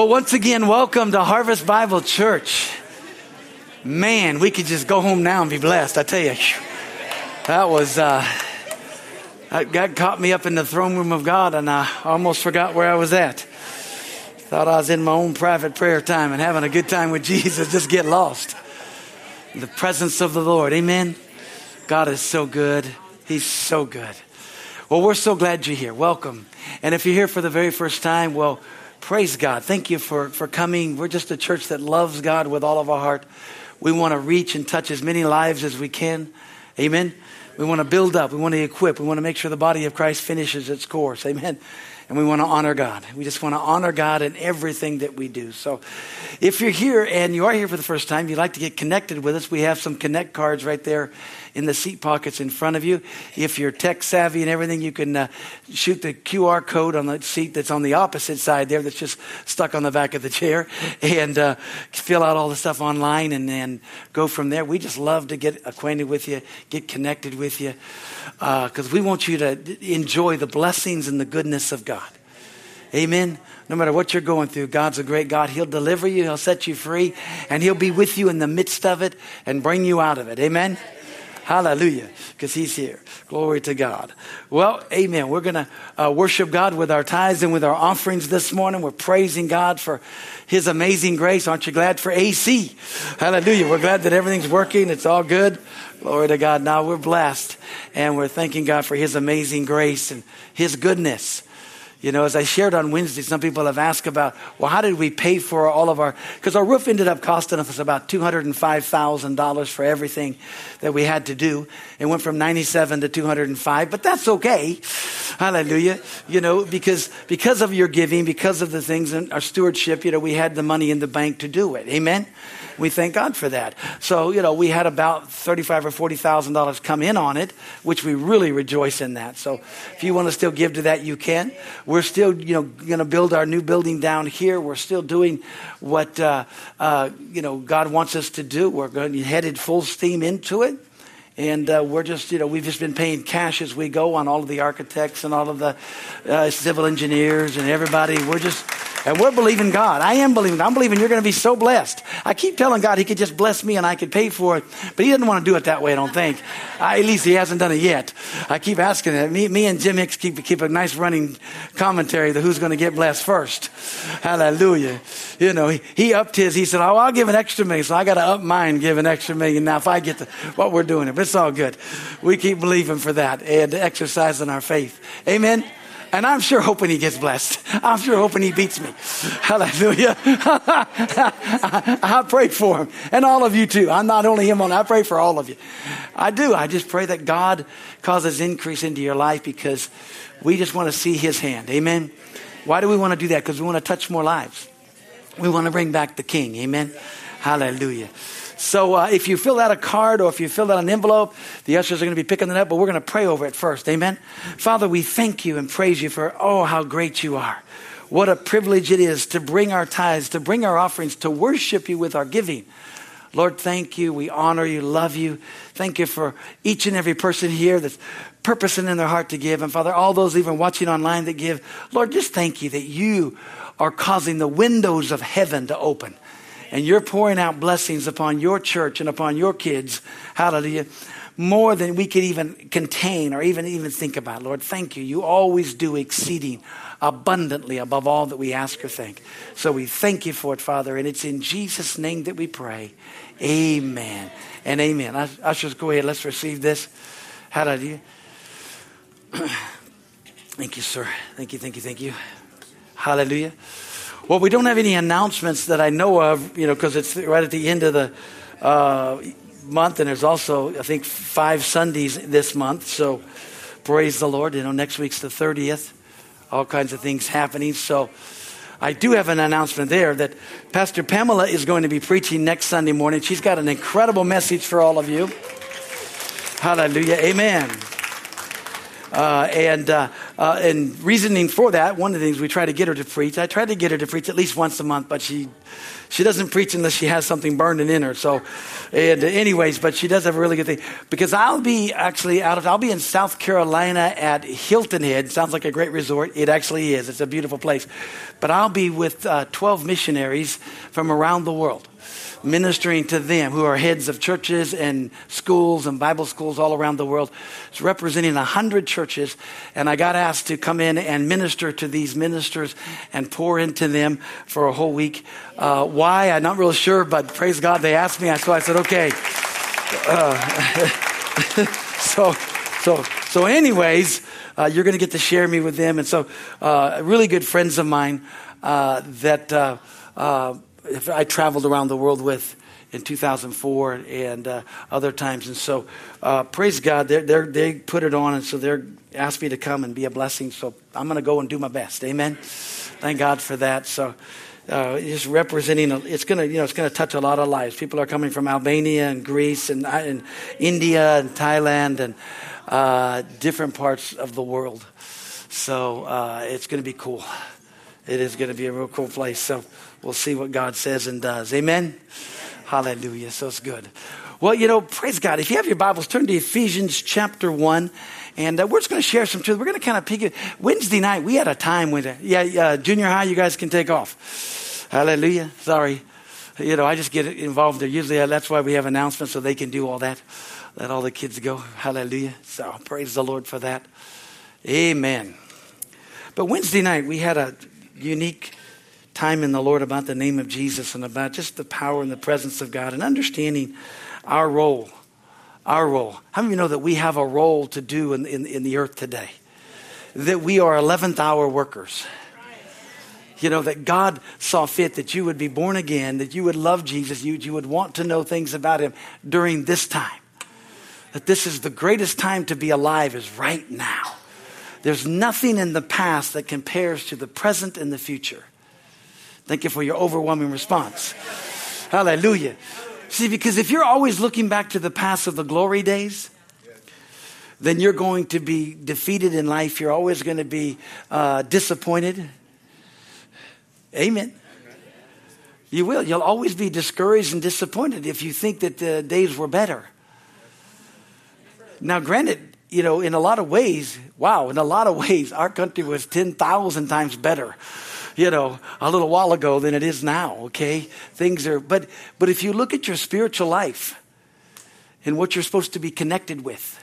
Well, once again, welcome to Harvest Bible Church. Man, we could just go home now and be blessed. I tell you, that was, God caught me up in the throne room of God, and I almost forgot where I was at. Thought I was in my own private prayer time and having a good time with Jesus. Just get lost in the presence of the Lord. Amen. God is so good. He's so good. Well, we're so glad you're here. Welcome. And if you're here for the very first time, well, praise God. Thank you for coming. We're just a church that loves God with all of our heart. We want to reach and touch as many lives as we can. Amen. We want to build up. We want to equip. We want to make sure the body of Christ finishes its course. Amen. And we want to honor God. We just want to honor God in everything that we do. So if you're here and you are here for the first time, you'd like to get connected with us, we have some connect cards right there in the seat pockets in front of you. If you're tech savvy and everything, you can shoot the QR code on the seat that's on the opposite side there that's just stuck on the back of the chair, and fill out all the stuff online and then go from there. We just love to get acquainted with you, get connected with you, because we want you to enjoy the blessings and the goodness of God. Amen. No matter what you're going through, God's a great God. He'll deliver you. He'll set you free. And he'll be with you in the midst of it and bring you out of it. Amen. Hallelujah. Because he's here. Glory to God. Well, amen. We're going to worship God with our tithes and with our offerings this morning. We're praising God for his amazing grace. Aren't you glad for AC? Hallelujah. We're glad that everything's working. It's all good. Glory to God. Now we're blessed. And we're thanking God for his amazing grace and his goodness. You know, as I shared on Wednesday, some people have asked about, well, how did we pay for all of our, because our roof ended up costing us about $205,000 for everything that we had to do. It went from 97 to 205, but that's okay. Hallelujah. You know, because of your giving, because of the things in our stewardship, you know, we had the money in the bank to do it. Amen. We thank God for that. So, you know, we had about $35,000 or $40,000 come in on it, which we really rejoice in that. So if you want to still give to that, you can. We're still, you know, going to build our new building down here. We're still doing what, you know, God wants us to do. We're going headed full steam into it. And we're just, you know, we've just been paying cash as we go on all of the architects and all of the civil engineers and everybody. We're just, and we're believing God. I am believing. I'm believing you're going to be so blessed. I keep telling God he could just bless me and I could pay for it, but he doesn't want to do it that way, I don't think. At least he hasn't done it yet. I keep asking him. Me and Jim Hicks keep a nice running commentary to who's going to get blessed first. Hallelujah. You know, he upped his. He said, oh, I'll give an extra million. So I got to up mine and give an extra million now if I get to what we're doing. But it's all good. We keep believing for that and exercising our faith. Amen. And I'm sure hoping he gets blessed. I'm sure hoping he beats me. Hallelujah. I pray for him. And all of you too. I'm not only him, I pray for all of you. I do. I just pray that God causes increase into your life because we just want to see his hand. Amen. Why do we want to do that? Because we want to touch more lives. We want to bring back the King. Amen. Hallelujah. So if you fill out a card or if you fill out an envelope, the ushers are going to be picking it up, but we're going to pray over it first. Amen. Father, we thank you and praise you for, oh, how great you are. What a privilege it is to bring our tithes, to bring our offerings, to worship you with our giving. Lord, thank you. We honor you, love you. Thank you for each and every person here that's purposing in their heart to give. And Father, all those even watching online that give, Lord, just thank you that you are causing the windows of heaven to open. And you're pouring out blessings upon your church and upon your kids. Hallelujah. More than we could even contain or even think about. Lord, thank you. You always do exceeding abundantly above all that we ask or think. So we thank you for it, Father. And it's in Jesus' name that we pray. Amen and amen. Ushers, go ahead. Let's receive this. Hallelujah. Thank you, sir. Thank you, thank you, thank you. Hallelujah. Well, we don't have any announcements that I know of, you know, because it's right at the end of the month. And there's also, I think, 5 Sundays this month. So praise the Lord. You know, next week's the 30th. All kinds of things happening. So I do have an announcement there that Pastor Pamela is going to be preaching next Sunday morning. She's got an incredible message for all of you. Hallelujah. Amen. And And reasoning for that, one of the things we try to get her to preach. I tried to get her to preach at least once a month, but she doesn't preach unless she has something burning in her. So, and anyways, but she does have a really good thing. Because I'll be in South Carolina at Hilton Head. Sounds like a great resort. It actually is. It's a beautiful place. But I'll be with 12 missionaries from around the world, ministering to them, who are heads of churches and schools and Bible schools all around the world. It's representing 100 churches, and I got asked to come in and minister to these ministers and pour into them for a whole week. Why? I'm not real sure, but praise God, they asked me, so I said, okay. So anyways, you're going to get to share me with them, and so really good friends of mine that I traveled around the world with in 2004 and other times. And so praise God, they put it on. And so they asked me to come and be a blessing. So I'm going to go and do my best. Amen. Thank God for that. So just representing, it's going to touch a lot of lives. People are coming from Albania and Greece and India and Thailand and different parts of the world. So it's going to be cool. It is going to be a real cool place. So we'll see what God says and does. Amen? Hallelujah. So it's good. Well, praise God. If you have your Bibles, turn to Ephesians chapter 1. And we're just going to share some truth. We're going to kind of pick it. Wednesday night, we had a time with it. Yeah, junior high, you guys can take off. Hallelujah. Sorry. I just get involved there. Usually that's why we have announcements, so they can do all that. Let all the kids go. Hallelujah. So praise the Lord for that. Amen. But Wednesday night, we had a unique time in the Lord about the name of Jesus and about just the power and the presence of God and understanding our role. Our role. How many of you know that we have a role to do in the earth today? That we are 11th hour workers. That God saw fit that you would be born again, that you would love Jesus, you would want to know things about him during this time. That this is the greatest time to be alive is right now. There's nothing in the past that compares to the present and the future. Thank you for your overwhelming response. Hallelujah. See, because if you're always looking back to the past of the glory days, then you're going to be defeated in life. You're always going to be disappointed. Amen. You will. You'll always be discouraged and disappointed if you think that the days were better. Now, granted, in a lot of ways, our country was 10,000 times better a little while ago than it is now, okay? Things are, but if you look at your spiritual life and what you're supposed to be connected with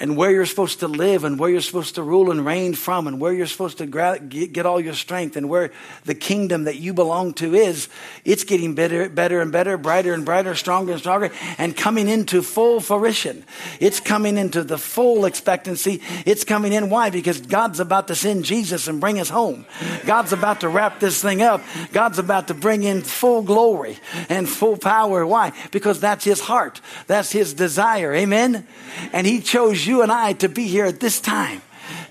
and where you're supposed to live and where you're supposed to rule and reign from and where you're supposed to get all your strength and where the kingdom that you belong to is, it's getting better and better, brighter and brighter, stronger and stronger, and coming into full fruition. It's coming into the full expectancy. It's coming in. Why? Because God's about to send Jesus and bring us home. God's about to wrap this thing up. God's about to bring in full glory and full power. Why? Because that's his heart. That's his desire. Amen? And he chose you and I to be here at this time,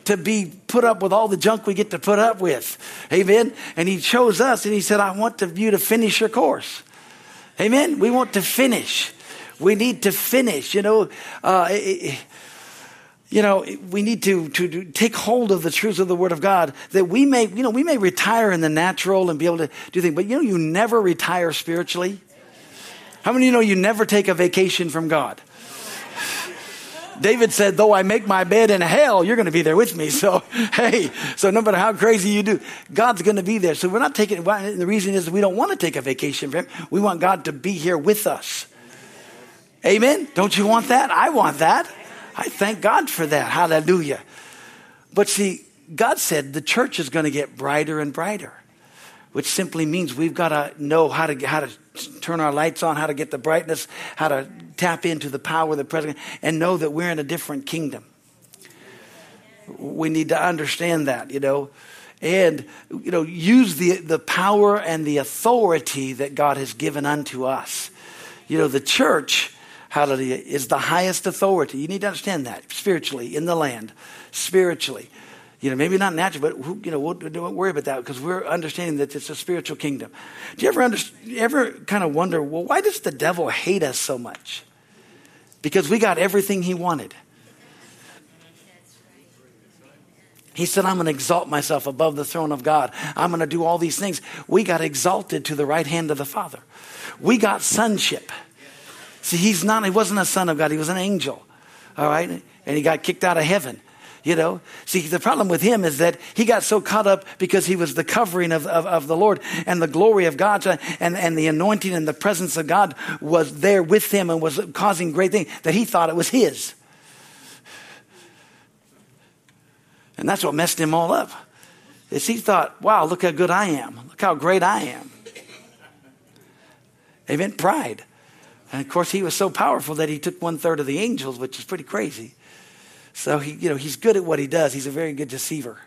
to be put up with all the junk we get to put up with. Amen. And he chose us and he said, I want you to finish your course. Amen. We want to finish. We need to finish. We need to take hold of the truths of the Word of God, that we may retire in the natural and be able to do things, but you never retire spiritually. How many of you know you never take a vacation from God? David said, though I make my bed in hell, you're going to be there with me. So, hey, no matter how crazy you do, God's going to be there. So we're not taking, the reason is we don't want to take a vacation from him. We want God to be here with us. Amen? Don't you want that? I want that. I thank God for that. Hallelujah. But see, God said the church is going to get brighter and brighter, which simply means we've got to know how to turn our lights on, how to get the brightness, how to tap into the power of the presence, and know that we're in a different kingdom. We need to understand that, and, use the power and the authority that God has given unto us. The church, hallelujah, is the highest authority. You need to understand that spiritually in the land, spiritually. Maybe not natural, but, we'll don't worry about that because we're understanding that it's a spiritual kingdom. Do you ever kind of wonder, well, why does the devil hate us so much? Because we got everything he wanted. He said, I'm going to exalt myself above the throne of God. I'm going to do all these things. We got exalted to the right hand of the Father. We got sonship. See, he wasn't a son of God. He was an angel. All right. And he got kicked out of heaven. You know, see, the problem with him is that he got so caught up because he was the covering of the Lord and the glory of God and the anointing and the presence of God was there with him and was causing great things that he thought it was his. And that's what messed him all up. Is he thought, wow, look how good I am. Look how great I am. Amen. Pride. And of course, he was so powerful that he took 1/3 of the angels, which is pretty crazy. So he's good at what he does. He's a very good deceiver.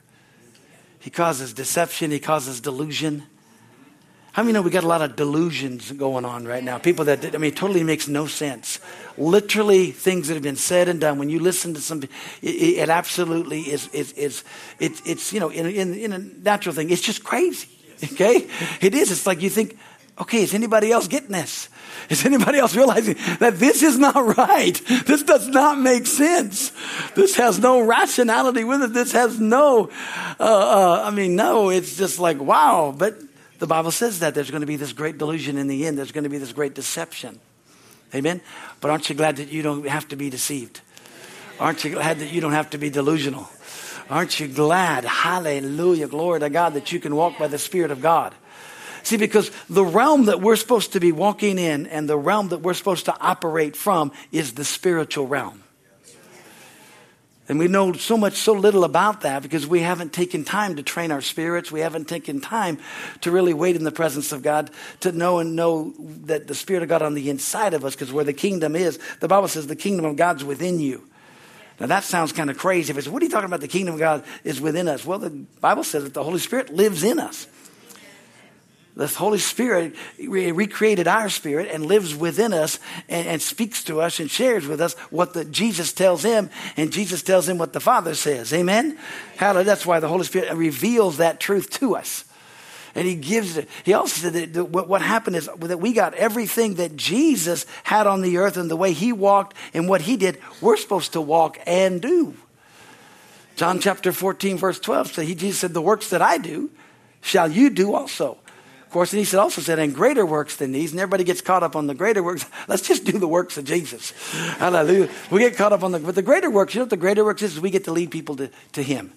He causes deception. He causes delusion. How many know we got a lot of delusions going on right now? People that, it totally makes no sense. Literally things that have been said and done. When you listen to something, it absolutely is, in a natural thing. It's just crazy. Okay? It is. It's like you think, okay, is anybody else getting this? Is anybody else realizing that this is not right? This does not make sense. This has no rationality with it. This has no, it's just like, wow. But the Bible says that there's going to be this great delusion in the end. There's going to be this great deception. Amen? But aren't you glad that you don't have to be deceived? Aren't you glad that you don't have to be delusional? Aren't you glad? Hallelujah. Glory to God that you can walk by the Spirit of God. See, because the realm that we're supposed to be walking in and the realm that we're supposed to operate from is the spiritual realm. And we know so little about that because we haven't taken time to train our spirits. We haven't taken time to really wait in the presence of God to know that the Spirit of God on the inside of us, because where the kingdom is, the Bible says the kingdom of God's within you. Now that sounds kind of crazy. If it's, what are you talking about? The kingdom of God is within us. Well, the Bible says that the Holy Spirit lives in us. The Holy Spirit recreated our spirit and lives within us and speaks to us and shares with us what Jesus tells him, and Jesus tells him what the Father says. Amen? Hallelujah. That's why the Holy Spirit reveals that truth to us. And he gives it. He also said that what happened is that we got everything that Jesus had on the earth and the way he walked and what he did, we're supposed to walk and do. John chapter 14, verse 12, so Jesus said, the works that I do shall you do also. Of course, and he also said, and greater works than these, and everybody gets caught up on the greater works. Let's just do the works of Jesus. Hallelujah. We get caught up on but the greater works, you know what the greater works is? We get to lead people to him.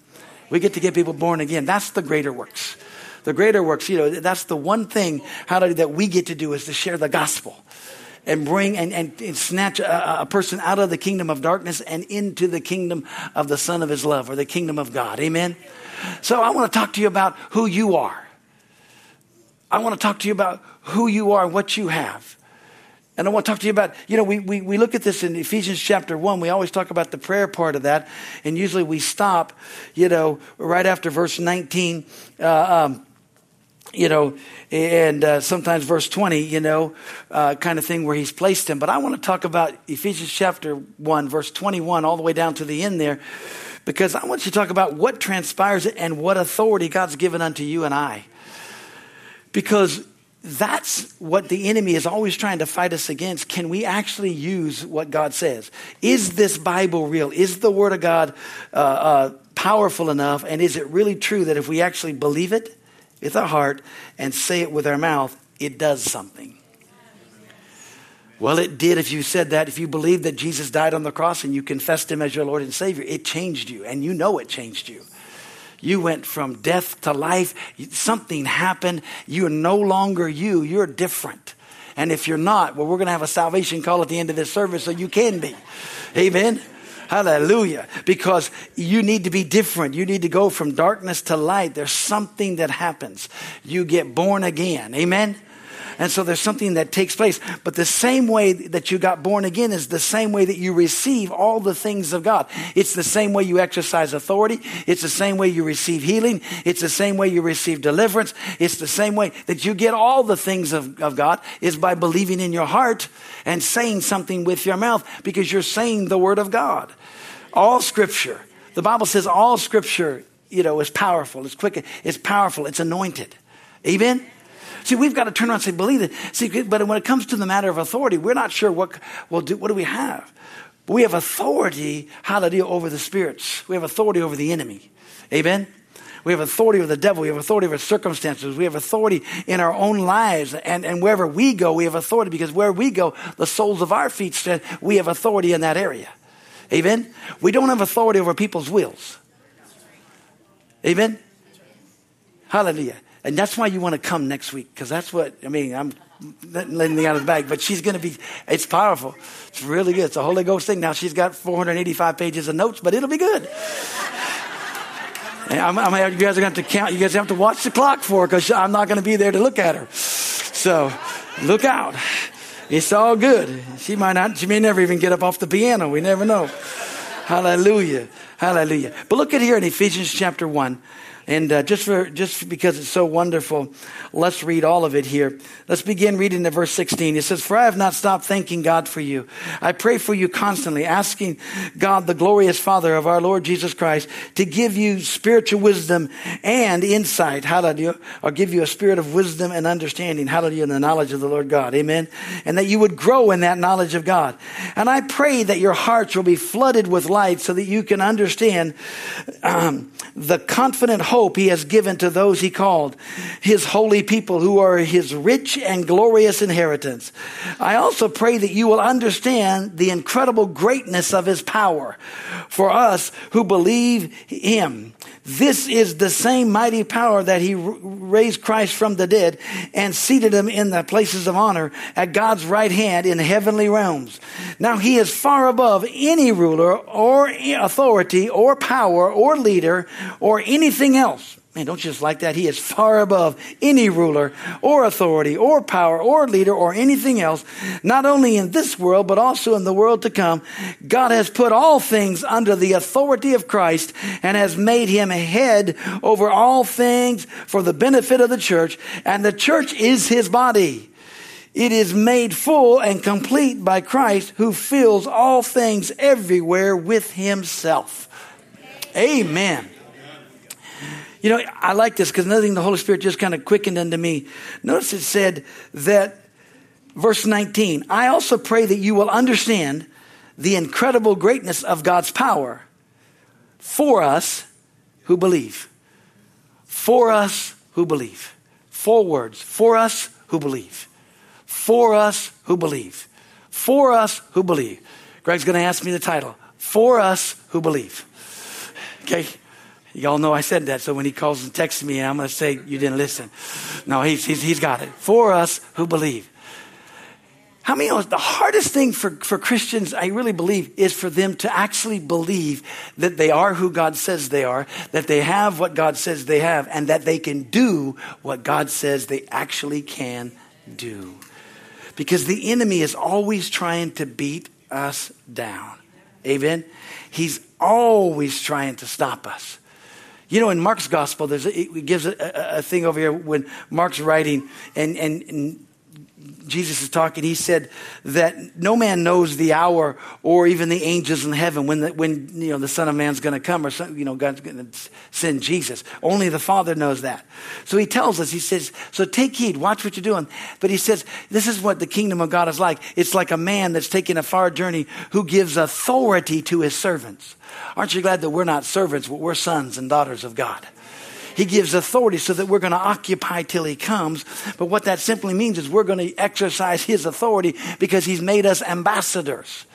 We get to get people born again. That's the greater works. The greater works, that's the one thing that we get to do is to share the gospel and bring and snatch a person out of the kingdom of darkness and into the kingdom of the Son of his love, or the kingdom of God. Amen. So I want to talk to you about who you are. I want to talk to you about who you are and what you have. And I want to talk to you about, we look at this in Ephesians chapter 1. We always talk about the prayer part of that. And usually we stop, right after verse 19, and sometimes verse 20, kind of thing where he's placed him. But I want to talk about Ephesians chapter 1, verse 21, all the way down to the end there. Because I want you to talk about what transpires and what authority God's given unto you and I. Because that's what the enemy is always trying to fight us against. Can we actually use what God says? Is this Bible real? Is the Word of God powerful enough? And is it really true that if we actually believe it with our heart and say it with our mouth, it does something? Well, it did if you said that. If you believed that Jesus died on the cross and you confessed him as your Lord and Savior, it changed you. And it changed you. You went from death to life. Something happened. You're no longer you. You're different. And if you're not, well, we're going to have a salvation call at the end of this service so you can be. Amen. Hallelujah. Because you need to be different. You need to go from darkness to light. There's something that happens. You get born again. Amen. And so there's something that takes place. But the same way that you got born again is the same way that you receive all the things of God. It's the same way you exercise authority. It's the same way you receive healing. It's the same way you receive deliverance. It's the same way that you get all the things of God is by believing in your heart and saying something with your mouth, because you're saying the Word of God. All Scripture. The Bible says all Scripture, is powerful. It's quick. It's powerful. It's anointed. Amen? See, we've got to turn around and say, believe it. See, but when it comes to the matter of authority, we're not sure what do we have. But we have authority, hallelujah, over the spirits. We have authority over the enemy. Amen? We have authority over the devil. We have authority over circumstances. We have authority in our own lives. And wherever we go, we have authority, because where we go, the soles of our feet stand. We have authority in that area. Amen? We don't have authority over people's wills. Amen? Hallelujah. And that's why you want to come next week, because that's what, I mean, I'm letting me out of the bag, but she's going to be, it's powerful. It's really good. It's a Holy Ghost thing. Now she's got 485 pages of notes, but it'll be good. And you guys are going to have to count. You guys have to watch the clock for her, because I'm not going to be there to look at her. So look out. It's all good. She may never even get up off the piano. We never know. Hallelujah. Hallelujah. But look at here in Ephesians chapter 1. And just because it's so wonderful, let's read all of it here. Let's begin reading at verse 16. It says, "For I have not stopped thanking God for you. I pray for you constantly, asking God, the glorious Father of our Lord Jesus Christ, to give you spiritual wisdom and insight." Hallelujah. "Or give you a spirit of wisdom and understanding." Hallelujah. "In the knowledge of the Lord God." Amen. "And that you would grow in that knowledge of God. And I pray that your hearts will be flooded with light, so that you can understand the confident hope he has given to those he called, his holy people, who are his rich and glorious inheritance. I also pray that you will understand the incredible greatness of his power for us who believe him. This is the same mighty power that he raised Christ from the dead and seated him in the places of honor at God's right hand in heavenly realms. Now he is far above any ruler or authority or power or leader or anything else." Man, don't you just like that? He is far above any ruler or authority or power or leader or anything else, not only in this world, but also in the world to come. God has put all things under the authority of Christ and has made him head over all things for the benefit of the church. And the church is his body. It is made full and complete by Christ, who fills all things everywhere with himself. Amen. You know, I like this, because another thing the Holy Spirit just kind of quickened unto me. Notice it said that, verse 19, "I also pray that you will understand the incredible greatness of God's power for us who believe." For us who believe. Four words. For us who believe. For us who believe. For us who believe. Greg's going to ask me the title. For us who believe. Okay. Y'all know I said that, so when he calls and texts me, I'm going to say, "You didn't listen." No, he's got it. For us who believe. How many of us, the hardest thing for Christians, I really believe, is for them to actually believe that they are who God says they are, that they have what God says they have, and that they can do what God says they actually can do. Because the enemy is always trying to beat us down. Amen? He's always trying to stop us. You know, in Mark's gospel, it gives a thing over here when Mark's writing and Jesus is talking. He said that no man knows the hour or even the angels in heaven when the Son of Man's going to come, or God's going to send Jesus. Only the Father knows that. So he tells us, he says, "So take heed, watch what you're doing." But he says, this is what the kingdom of God is like. It's like a man that's taking a far journey who gives authority to his servants. Aren't you glad that we're not servants, but we're sons and daughters of God? He gives authority so that we're going to occupy till he comes. But what that simply means is we're going to exercise his authority, because he's made us ambassadors.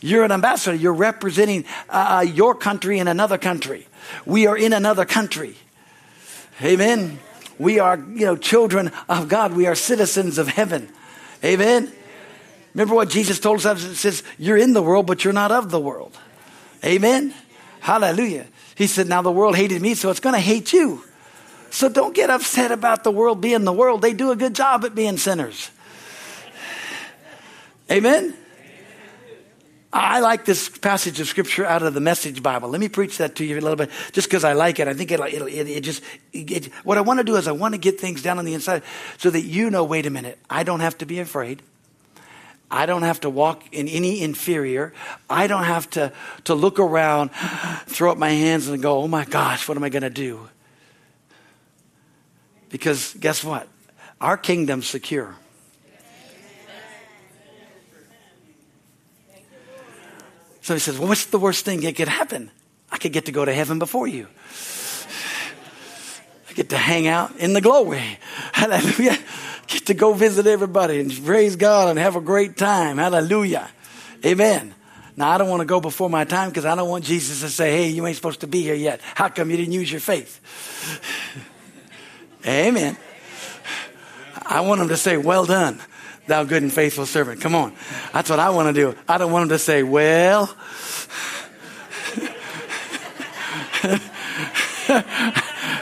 You're an ambassador. You're representing your country in another country. We are in another country. Amen. We are, children of God. We are citizens of heaven. Amen. Remember what Jesus told us? It says, "You're in the world, but you're not of the world." Amen. Hallelujah. He said, "Now the world hated me, so it's going to hate you." So don't get upset about the world being the world. They do a good job at being sinners. Amen? I like this passage of scripture out of the Message Bible. Let me preach that to you a little bit, just because I like it. I think what I want to do is I want to get things down on the inside so that you know, wait a minute, I don't have to be afraid. I don't have to walk in any inferior. I don't have to look around, throw up my hands and go, "Oh my gosh, what am I going to do?" Because guess what? Our kingdom's secure. So he says, well, what's the worst thing that could happen? I could get to go to heaven before you. I get to hang out in the glory. Hallelujah. Get to go visit everybody and praise God and have a great time. Hallelujah. Amen. Now, I don't want to go before my time because I don't want Jesus to say, hey, you ain't supposed to be here yet. How come you didn't use your faith? Amen. I want him to say, well done, thou good and faithful servant. Come on. That's what I want to do. I don't want him to say, well.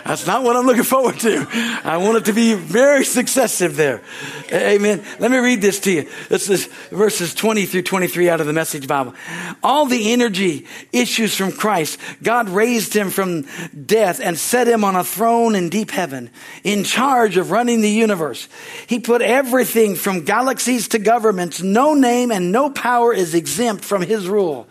That's not what I'm looking forward to. I want it to be very successive there. Amen. Let me read this to you. This is verses 20 through 23 out of the Message Bible. All the energy issues from Christ. God raised him from death and set him on a throne in deep heaven, in charge of running the universe. He put everything from galaxies to governments. No name and no power is exempt from his rule.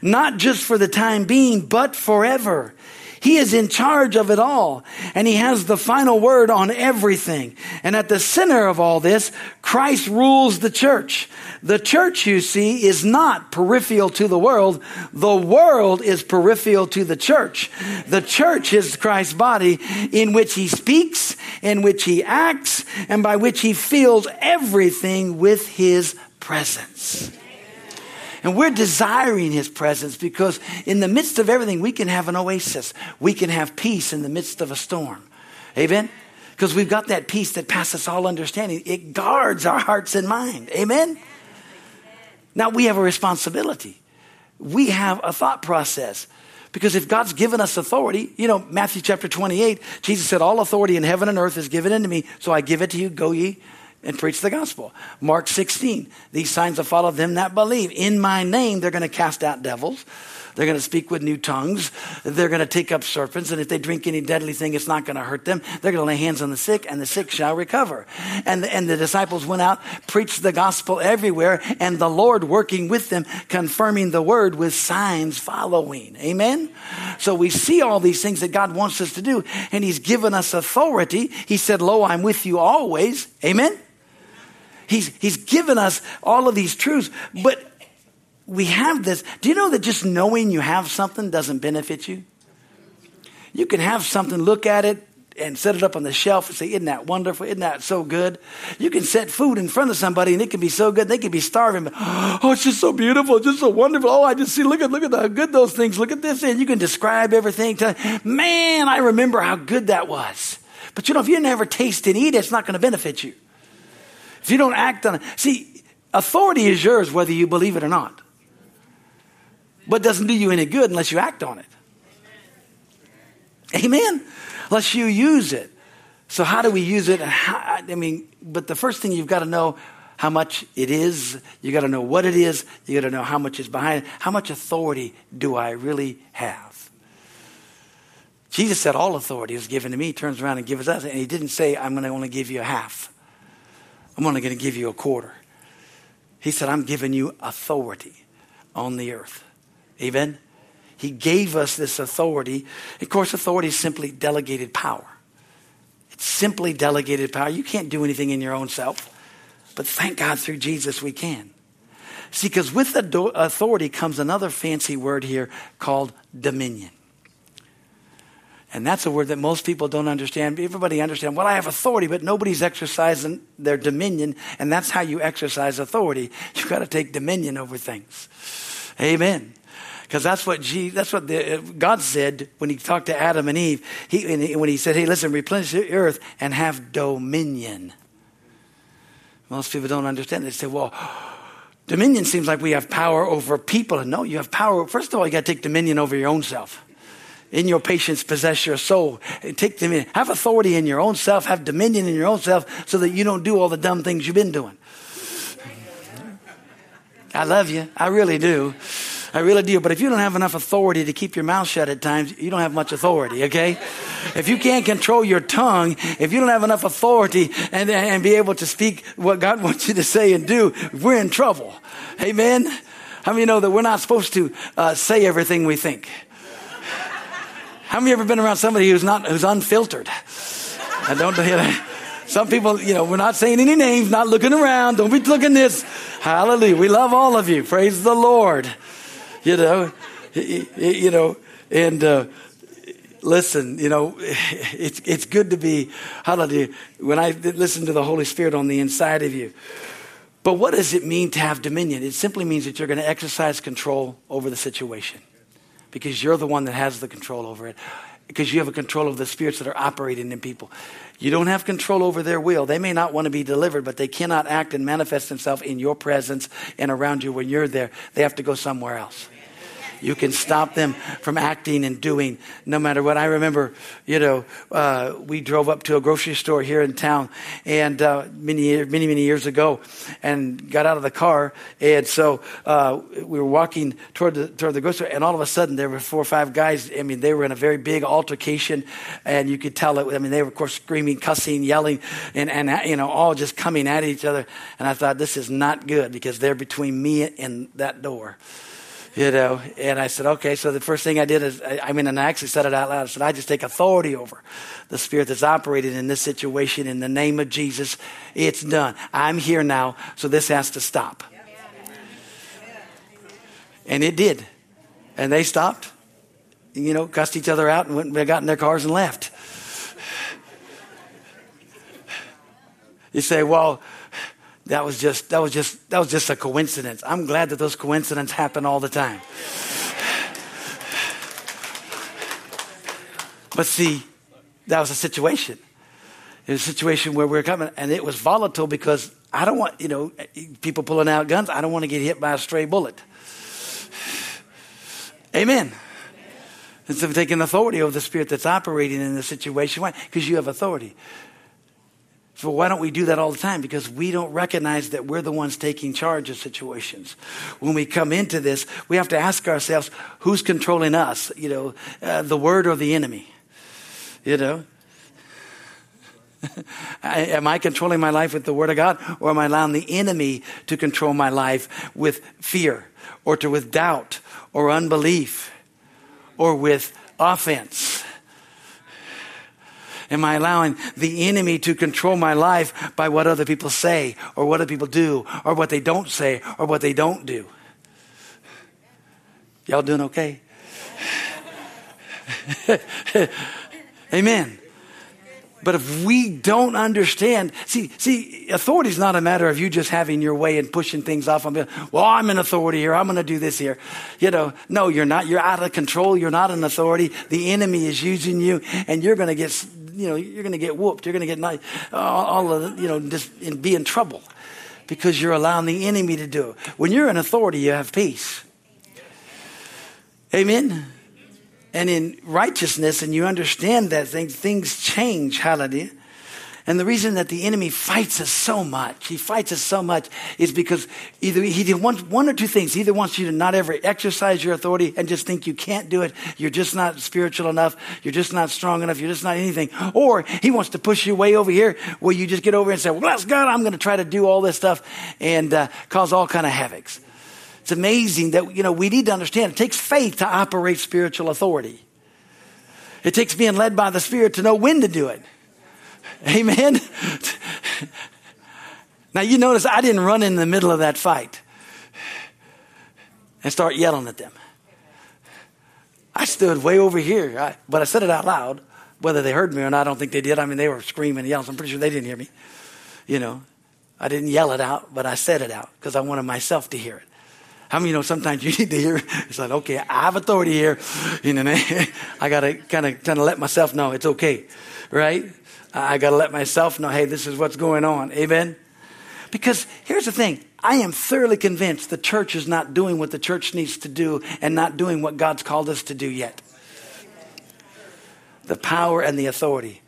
Not just for the time being, but forever. He is in charge of it all, and he has the final word on everything. And at the center of all this, Christ rules the church. The church, you see, is not peripheral to the world. The world is peripheral to the church. The church is Christ's body, in which he speaks, in which he acts, and by which he fills everything with his presence. And we're desiring his presence because in the midst of everything, we can have an oasis. We can have peace in the midst of a storm. Amen? Because we've got that peace that passes all understanding. It guards our hearts and mind. Amen? Now, we have a responsibility. We have a thought process. Because if God's given us authority, you know, Matthew chapter 28, Jesus said, all authority in heaven and earth is given unto me, so I give it to you. Go ye and preach the gospel. Mark 16, these signs will follow them that believe. In my name, they're going to cast out devils. They're going to speak with new tongues. They're going to take up serpents. And if they drink any deadly thing, it's not going to hurt them. They're going to lay hands on the sick, and the sick shall recover. And the disciples went out, preached the gospel everywhere, and the Lord working with them, confirming the word with signs following. Amen? So we see all these things that God wants us to do, and he's given us authority. He said, lo, I'm with you always. Amen? He's given us all of these truths, but we have this. Do you know that just knowing you have something doesn't benefit you? You can have something, look at it, and set it up on the shelf and say, isn't that wonderful? Isn't that so good? You can set food in front of somebody, and it can be so good. They can be starving, but, oh, it's just so beautiful, just so wonderful. Oh, I just see, look at how good those things, look at this. And you can describe everything. Man, I remember how good that was. But you know, if you never taste and eat it, it's not going to benefit you. If you don't act on it. See, authority is yours whether you believe it or not. But it doesn't do you any good unless you act on it. Amen. Unless you use it. So how do we use it? But the first thing, you've got to know how much it is. You've got to know what it is. You've got to know how much is behind it. How much authority do I really have? Jesus said all authority is given to me. He turns around and gives us. And he didn't say, I'm going to only give you a half. I'm only going to give you a quarter. He said, I'm giving you authority on the earth. Amen? He gave us this authority. Of course, authority is simply delegated power. It's simply delegated power. You can't do anything in your own self. But thank God through Jesus we can. See, because with authority comes another fancy word here called dominion. And that's a word that most people don't understand. Everybody understands, well, I have authority, but nobody's exercising their dominion. And that's how you exercise authority. You've got to take dominion over things. Amen. Because that's what God said when he talked to Adam and Eve. When he said, hey, listen, replenish the earth and have dominion. Most people don't understand. They say, well, dominion seems like we have power over people. And no, you have power. First of all, you got to take dominion over your own self. In your patience, possess your soul. Take dominion. Have authority in your own self. Have dominion in your own self so that you don't do all the dumb things you've been doing. I love you. I really do. I really do. But if you don't have enough authority to keep your mouth shut at times, you don't have much authority, okay? If you can't control your tongue, if you don't have enough authority and be able to speak what God wants you to say and do, we're in trouble. Amen? How many know that we're not supposed to say everything we think? How many of you ever been around somebody who's unfiltered? I don't hear that. Some people, you know, we're not saying any names, not looking around. Don't be looking this. Hallelujah. We love all of you. Praise the Lord. you know, and listen, you know, it's good to be, hallelujah, when I listen to the Holy Spirit on the inside of you. But what does it mean to have dominion? It simply means that you're going to exercise control over the situation because you're the one that has the control over it, because you have a control of the spirits that are operating in people. You don't have control over their will. They may not want to be delivered, but they cannot act and manifest themselves in your presence and around you when you're there. They have to go somewhere else. You can stop them from acting and doing no matter what. I remember, you know, we drove up to a grocery store here in town and many years ago and got out of the car. And so we were walking toward the grocery store, and all of a sudden there were 4 or 5 guys. I mean, they were in a very big altercation, and you could tell it. I mean, they were, of course, screaming, cussing, yelling, and you know, all just coming at each other. And I thought, this is not good because they're between me and that door. You know, and I said, okay, so the first thing I did is, and I actually said it out loud. I said, I just take authority over the spirit that's operating in this situation. In the name of Jesus, it's done. I'm here now, so this has to stop. And it did. And they stopped, you know, cussed each other out and went and got in their cars and left. You say, well, that was just a coincidence. I'm glad that those coincidences happen all the time. But see, that was a situation. It was a situation where we were coming, and it was volatile because I don't want, you know, people pulling out guns. I don't want to get hit by a stray bullet. Amen. And so taking authority over the spirit that's operating in the situation. Why? Because you have authority. So why don't we do that all the time? Because we don't recognize that we're the ones taking charge of situations. When we come into this, we have to ask ourselves, who's controlling us? You know, the word or the enemy? You know? Am I controlling my life with the word of God? Or am I allowing the enemy to control my life with fear? Or with doubt? Or unbelief? Or with offense? Am I allowing the enemy to control my life by what other people say or what other people do or what they don't say or what they don't do? Y'all doing okay? Amen. But if we don't understand, see, authority is not a matter of you just having your way and pushing things off on me. Well, I'm in authority here. I'm going to do this here. You know, no, you're not. You're out of control. You're not in authority. The enemy is using you, and you're going to get, you know, you're going to get whooped. You're going to get all of, you know, just be in trouble because you're allowing the enemy to do it. When you're in authority, you have peace. Amen. And in righteousness, and you understand that things change, hallelujah. And the reason that the enemy fights us so much is because either he did one or two things. He either wants you to not ever exercise your authority and just think you can't do it. You're just not spiritual enough. You're just not strong enough. You're just not anything. Or he wants to push you way over here where you just get over and say, well, that's God. I'm going to try to do all this stuff and cause all kind of havocs. It's amazing that, you know, we need to understand it takes faith to operate spiritual authority. It takes being led by the Spirit to know when to do it. Amen? Now, you notice I didn't run in the middle of that fight and start yelling at them. I stood way over here, but I said it out loud. Whether they heard me or not, I don't think they did. I mean, they were screaming and yelling, so I'm pretty sure they didn't hear me. You know, I didn't yell it out, but I said it out because I wanted myself to hear it. How many know sometimes you need to hear? It's like, okay, I have authority here. You know, I got to kind of let myself know it's okay, right? I got to let myself know, hey, this is what's going on. Amen? Because here's the thing. I am thoroughly convinced the church is not doing what the church needs to do and not doing what God's called us to do yet. The power and the authority.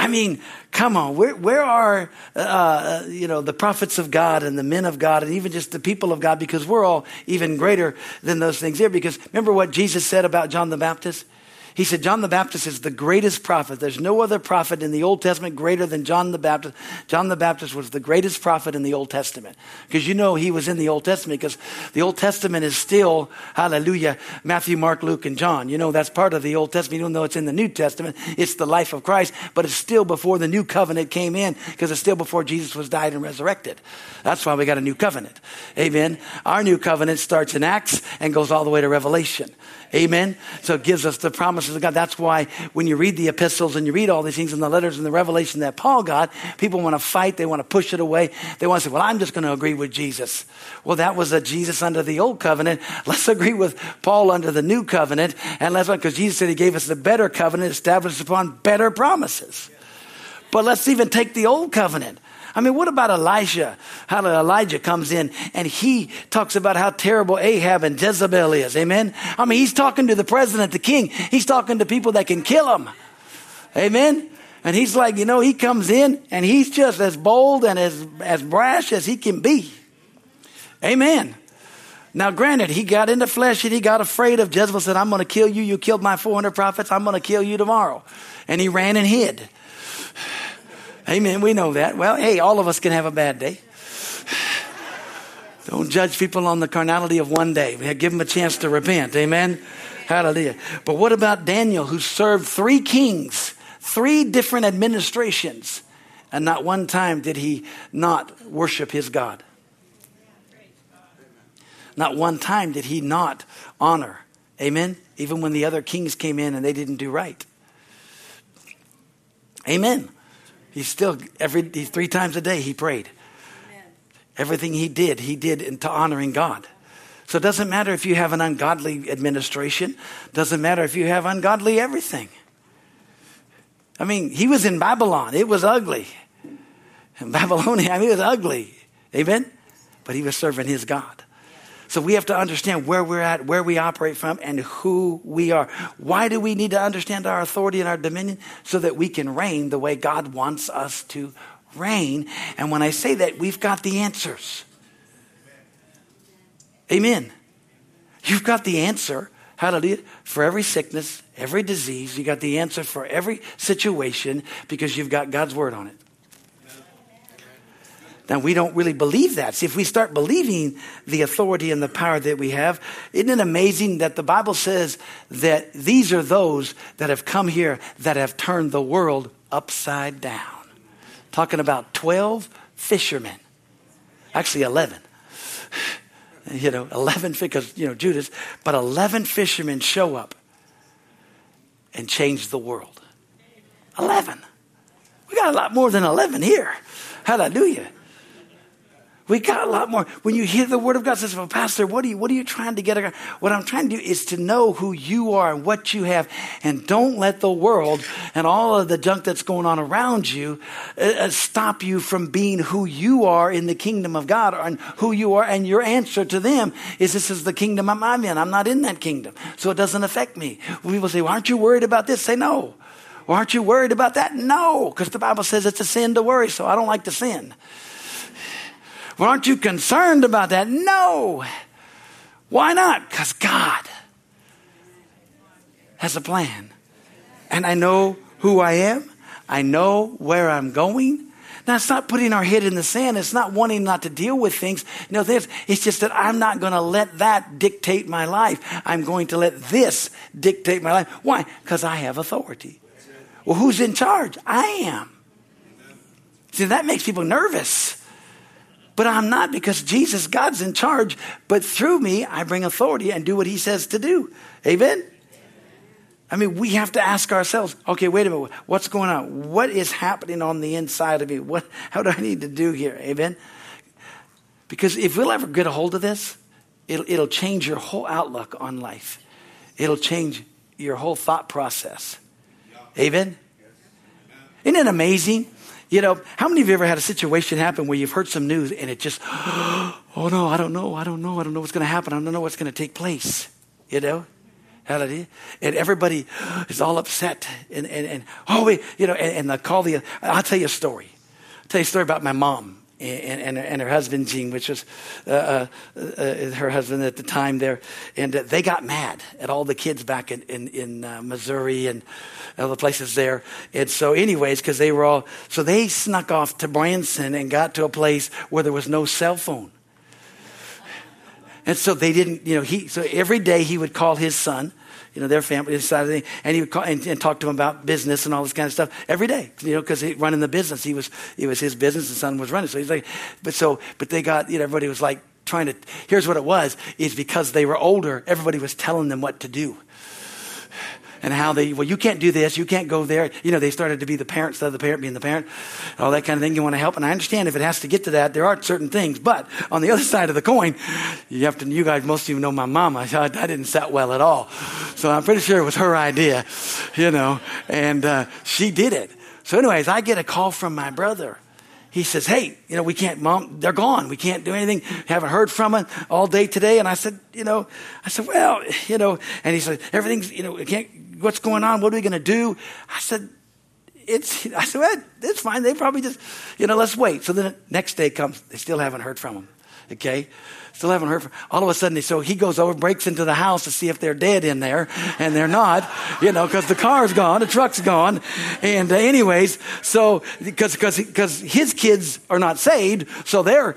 I mean, come on, where are, you know, the prophets of God and the men of God and even just the people of God, because we're all even greater than those things here. Because remember what Jesus said about John the Baptist? He said, John the Baptist is the greatest prophet. There's no other prophet in the Old Testament greater than John the Baptist. John the Baptist was the greatest prophet in the Old Testament. Because you know he was in the Old Testament, because the Old Testament is still, hallelujah, Matthew, Mark, Luke, and John. You know, that's part of the Old Testament, even though it's in the New Testament. It's the life of Christ, but it's still before the new covenant came in, because it's still before Jesus was died and resurrected. That's why we got a new covenant. Amen. Our new covenant starts in Acts and goes all the way to Revelation. Amen. So it gives us the promises of God. That's why when you read the epistles and you read all these things in the letters and the revelation that Paul got, people want to fight. They want to push it away. They want to say, well, I'm just going to agree with Jesus. Well, that was a Jesus under the old covenant. Let's agree with Paul under the new covenant. And let's, because Jesus said he gave us the better covenant established upon better promises. But let's even take the old covenant. I mean, what about Elijah? How Elijah comes in and he talks about how terrible Ahab and Jezebel is. Amen. I mean, he's talking to the president, the king. He's talking to people that can kill him. Amen. And he's like, you know, he comes in and he's just as bold and as brash as he can be. Amen. Now, granted, he got into flesh and he got afraid of Jezebel, said, I'm going to kill you. You killed my 400 prophets. I'm going to kill you tomorrow. And he ran and hid. Amen. We know that. Well, hey, all of us can have a bad day. Don't judge people on the carnality of one day. Give them a chance to repent. Amen. Hallelujah. But what about Daniel, who served 3 kings, 3 different administrations, and not one time did he not worship his God? Not one time did he not honor. Amen. Even when the other kings came in and they didn't do right. Amen. He still, 3 times a day, he prayed. Amen. Everything he did into honoring God. So it doesn't matter if you have an ungodly administration. Doesn't matter if you have ungodly everything. I mean, he was in Babylon. It was ugly. In Babylonia, I mean, it was ugly. Amen? But he was serving his God. So we have to understand where we're at, where we operate from, and who we are. Why do we need to understand our authority and our dominion? So that we can reign the way God wants us to reign. And when I say that, we've got the answers. Amen. You've got the answer. Hallelujah. For every sickness, every disease, you got the answer for every situation, because you've got God's word on it. Now, we don't really believe that. See, if we start believing the authority and the power that we have, isn't it amazing that the Bible says that these are those that have come here that have turned the world upside down? Talking about 12 fishermen. Actually, 11. 11, because, Judas. But 11 fishermen show up and change the world. 11. We got a lot more than 11 here. Hallelujah. We got a lot more. When you hear the word of God, says, well, Pastor, what are you trying to get? What I'm trying to do is to know who you are and what you have, and don't let the world and all of the junk that's going on around you stop you from being who you are in the kingdom of God, and who you are. And your answer to them is, this is the kingdom I'm in. I'm not in that kingdom. So it doesn't affect me. When people say, well, aren't you worried about this? Say no. Well, aren't you worried about that? No, because the Bible says it's a sin to worry. So I don't like to sin. Well, aren't you concerned about that? No. Why not? Because God has a plan. And I know who I am. I know where I'm going. Now, it's not putting our head in the sand. It's not wanting not to deal with things. No, it's just that I'm not going to let that dictate my life. I'm going to let this dictate my life. Why? Because I have authority. Well, who's in charge? I am. See, that makes people nervous. But I'm not, because Jesus, God's in charge. But through me, I bring authority and do what he says to do. Amen? I mean, we have to ask ourselves, okay, wait a minute. What's going on? What is happening on the inside of me? How do I need to do here? Amen? Because if we'll ever get a hold of this, it'll change your whole outlook on life. It'll change your whole thought process. Amen? Isn't it amazing? How many of you ever had a situation happen where you've heard some news and it just, oh no, I don't know what's going to happen. I don't know what's going to take place. Hallelujah. And everybody is all upset and I'll tell you a story about my mom. and her husband, Gene, which was her husband at the time there. And they got mad at all the kids back in Missouri and other places there. And so anyways, because they were all, so they snuck off to Branson and got to a place where there was no cell phone. And so they didn't, you know, so every day he would call his son, you know, their family, his side of the, and he would call and talk to him about business and all this kind of stuff every day, you know, because he running the business. It was his business, the son was running. So he's like, but they got, you know, everybody was like trying to, here's what it was, is because they were older, everybody was telling them what to do. And how they, well, you can't do this, you can't go there. You know, they started to be the parent instead of the parent being the parent, all that kind of thing. You want to help. And I understand if it has to get to that, there are certain things. But on the other side of the coin, you guys, most of you know my mama. I didn't sit well at all. So I'm pretty sure it was her idea, you know, and she did it. So anyways, I get a call from my brother. He says, hey, you know, we can't, Mom, they're gone. We can't do anything. Haven't heard from them all day today. And I said, well, you know, and he said, everything's, you know, we can't. What's going on? What are we going to do? I said, well, it's fine. They probably just, you know, let's wait. So then the next day comes. They still haven't heard from him. Okay. Still haven't heard from him. All of a sudden, so he goes over, breaks into the house to see if they're dead in there. And they're not, you know, because the car's gone, the truck's gone. And anyways, so because his kids are not saved. So they're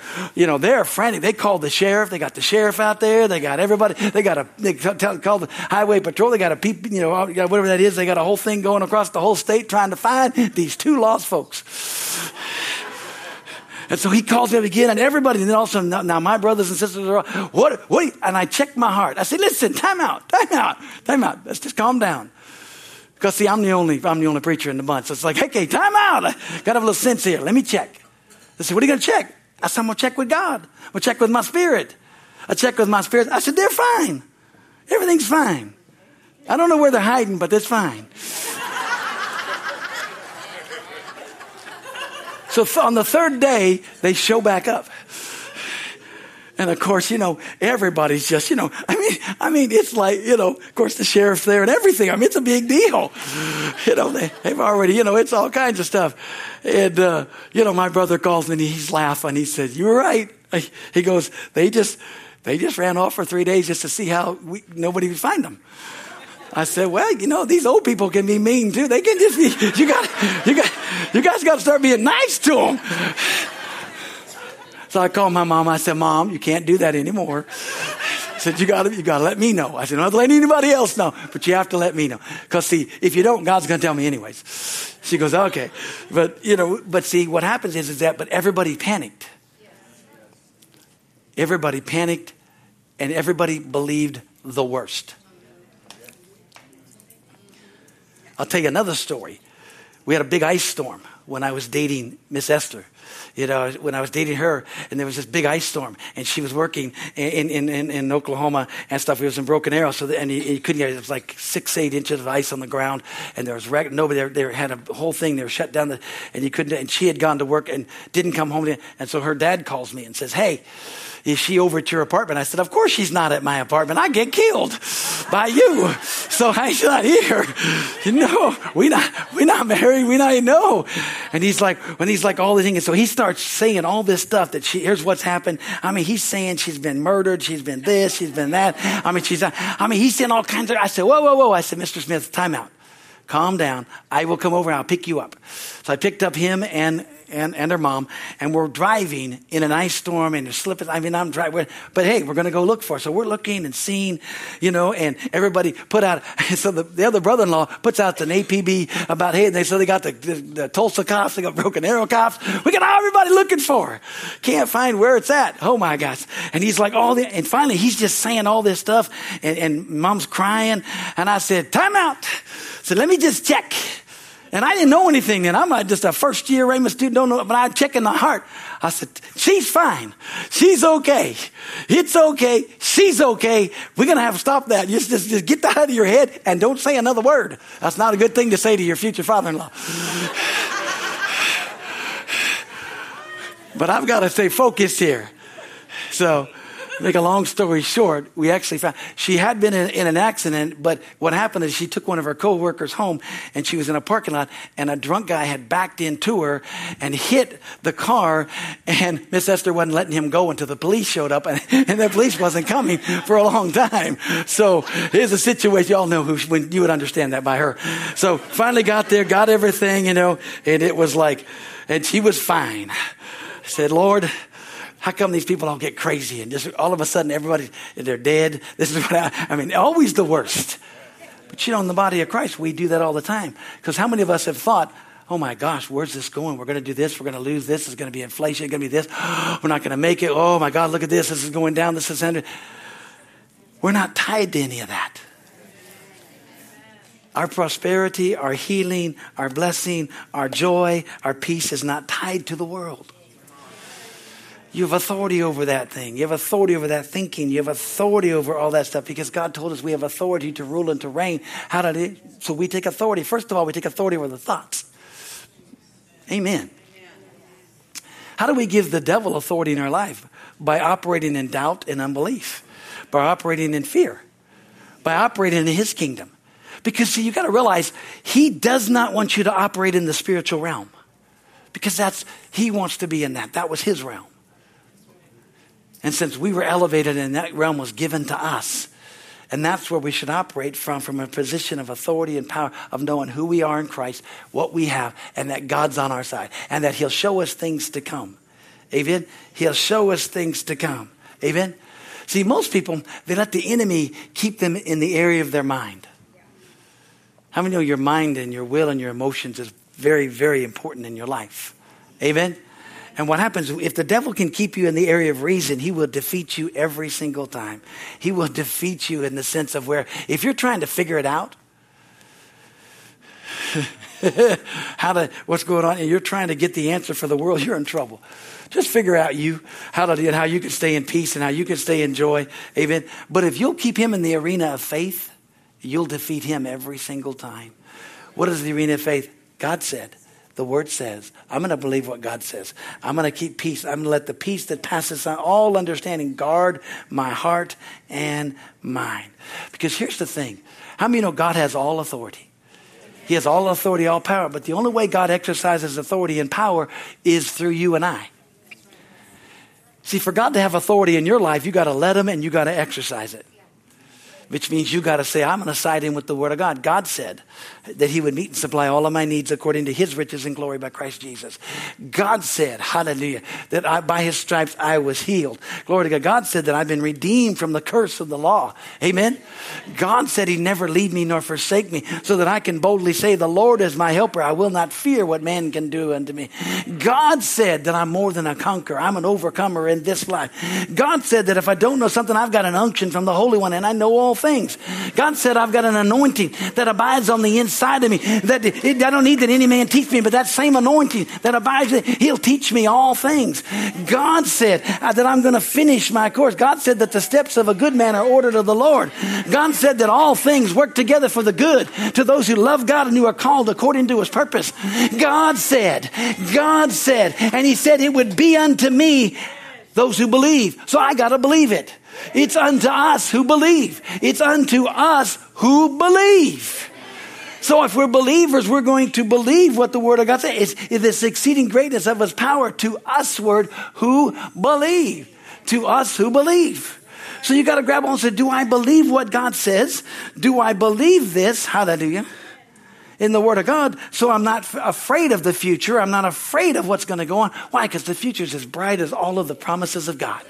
frantic. They called the sheriff. They got the sheriff out there. They got everybody. They called the highway patrol. They got you know, whatever that is. They got a whole thing going across the whole state trying to find these two lost folks. And so he calls him again, and everybody, and then all of a sudden, now my brothers and sisters are all, what? And I checked my heart. I said, listen, time out. Let's just calm down. Because see, I'm the only preacher in the bunch. So it's like, okay, time out. I got to have a little sense here. Let me check. They said, what are you going to check? I said, I'm going to check with God. I'm going to check with my spirit. I checked with my spirit. I said, they're fine. Everything's fine. I don't know where they're hiding, but it's fine. So on the third day, they show back up. And of course, you know, everybody's just, you know, I mean, it's like, you know, of course the sheriff's there and everything. I mean, it's a big deal. You know, they've already, you know, it's all kinds of stuff. And, you know, my brother calls me and he's laughing. He said, you were right. He goes, they just ran off for 3 days just to see how nobody would find them. I said, well, you know, these old people can be mean too. They can just be, you guys got to start being nice to them. So I called my mom. I said, Mom, you can't do that anymore. I said, you got to let me know. I said, don't let anybody else know, but you have to let me know. Because see, if you don't, God's going to tell me anyways. She goes, okay. But you know, but see, what happens is that, but everybody panicked. Everybody panicked and everybody believed the worst. I'll tell you another story. We had a big ice storm when I was dating Miss Esther. You know, when I was dating her, and there was this big ice storm, and she was working in Oklahoma and stuff. It was in Broken Arrow, so and you couldn't get it. It was like 6-8 inches of ice on the ground, and there was nobody. They had a whole thing. They were shut down, and you couldn't. And she had gone to work and didn't come home. And so her dad calls me and says, "Hey, is she over at your apartment?" I said, of course she's not at my apartment. I get killed by you. So she's not here. You know, we're not married. We not, you know. And he's like all the thing. And so he starts saying all this stuff that here's what's happened. I mean, he's saying she's been murdered. She's been this, she's been that. I mean, he's saying all kinds of, I said, whoa. I said, Mr. Smith, time out. Calm down. I will come over and I'll pick you up. So I picked up him and her mom, and we're driving in an ice storm and they're slipping. I mean, I'm driving, but hey, we're going to go look for her. So we're looking and seeing, you know, and everybody put out. So the other brother-in-law puts out an APB about, hey, and they got the Tulsa cops, they got Broken Arrow cops. We got everybody looking for her. Can't find where it's at. Oh my gosh. And he's like, and finally he's just saying all this stuff and mom's crying. And I said, time out. So let me just check. And I didn't know anything then. I'm just a first-year Rhema student, don't know, but I'm checking the heart. I said, she's fine. She's okay. It's okay. She's okay. We're going to have to stop that. Just get that out of your head and don't say another word. That's not a good thing to say to your future father-in-law. But I've got to stay focused here. So Make a long story short, we actually found she had been in an accident, but what happened is she took one of her co-workers home, and she was in a parking lot, and a drunk guy had backed into her and hit the car, and Miss Esther wasn't letting him go until the police showed up, and the police wasn't coming for a long time. So here's a situation. Y'all know when you would understand that by her. So finally got there, got everything, you know, and it was like, and she was fine. I said, Lord, how come these people all get crazy and just all of a sudden everybody, they're dead? This is what I mean, always the worst. But you know, in the body of Christ, we do that all the time. Because how many of us have thought, oh my gosh, where's this going? We're going to do this. We're going to lose this. It's going to be inflation. It's going to be this. We're not going to make it. Oh my God, look at this. This is going down. This is ended. We're not tied to any of that. Our prosperity, our healing, our blessing, our joy, our peace is not tied to the world. You have authority over that thing. You have authority over that thinking. You have authority over all that stuff because God told us we have authority to rule and to reign. How did it? So we take authority. First of all, we take authority over the thoughts. Amen. How do we give the devil authority in our life? By operating in doubt and unbelief. By operating in fear. By operating in his kingdom. Because see, you got to realize he does not want you to operate in the spiritual realm. Because he wants to be in that. That was his realm. And since we were elevated and that realm was given to us, and that's where we should operate from a position of authority and power, of knowing who we are in Christ, what we have, and that God's on our side, and that he'll show us things to come. Amen? He'll show us things to come. Amen? See, most people, they let the enemy keep them in the area of their mind. How many know your mind and your will and your emotions is very, very important in your life? Amen? And what happens, if the devil can keep you in the area of reason, he will defeat you every single time. He will defeat you in the sense of where, if you're trying to figure it out, what's going on, and you're trying to get the answer for the world, you're in trouble. Just figure out how you can stay in peace and how you can stay in joy. Amen. But if you'll keep him in the arena of faith, you'll defeat him every single time. What is the arena of faith? God said. The word says, I'm going to believe what God says. I'm going to keep peace. I'm going to let the peace that passes all understanding guard my heart and mind. Because here's the thing. How many know God has all authority? He has all authority, all power. But the only way God exercises authority and power is through you and I. See, for God to have authority in your life, you got to let him and you got to exercise it. Which means you got to say, I'm going to side in with the word of God. God said that he would meet and supply all of my needs according to his riches and glory by Christ Jesus. God said, hallelujah, that by his stripes I was healed. Glory to God. God said that I've been redeemed from the curse of the law. Amen. God said he'd never leave me nor forsake me, so that I can boldly say, the Lord is my helper. I will not fear what man can do unto me. God said that I'm more than a conqueror. I'm an overcomer in this life. God said that if I don't know something, I've got an unction from the Holy One and I know all things. God said, I've got an anointing that abides on the inside of me. That I don't need that any man teach me, but that same anointing that abides, he'll teach me all things. God said that I'm going to finish my course. God said that the steps of a good man are ordered of the Lord. God said that all things work together for the good to those who love God and who are called according to his purpose. God said, and he said it would be unto me those who believe. So I got to believe it. It's unto us who believe. It's unto us who believe. So if we're believers, we're going to believe what the word of God says. It's this exceeding greatness of his power to usward who believe. To us who believe. So you got to grab on and say, do I believe what God says? Do I believe this? Hallelujah. In the word of God, so I'm not afraid of the future. I'm not afraid of what's going to go on. Why? Because the future is as bright as all of the promises of God.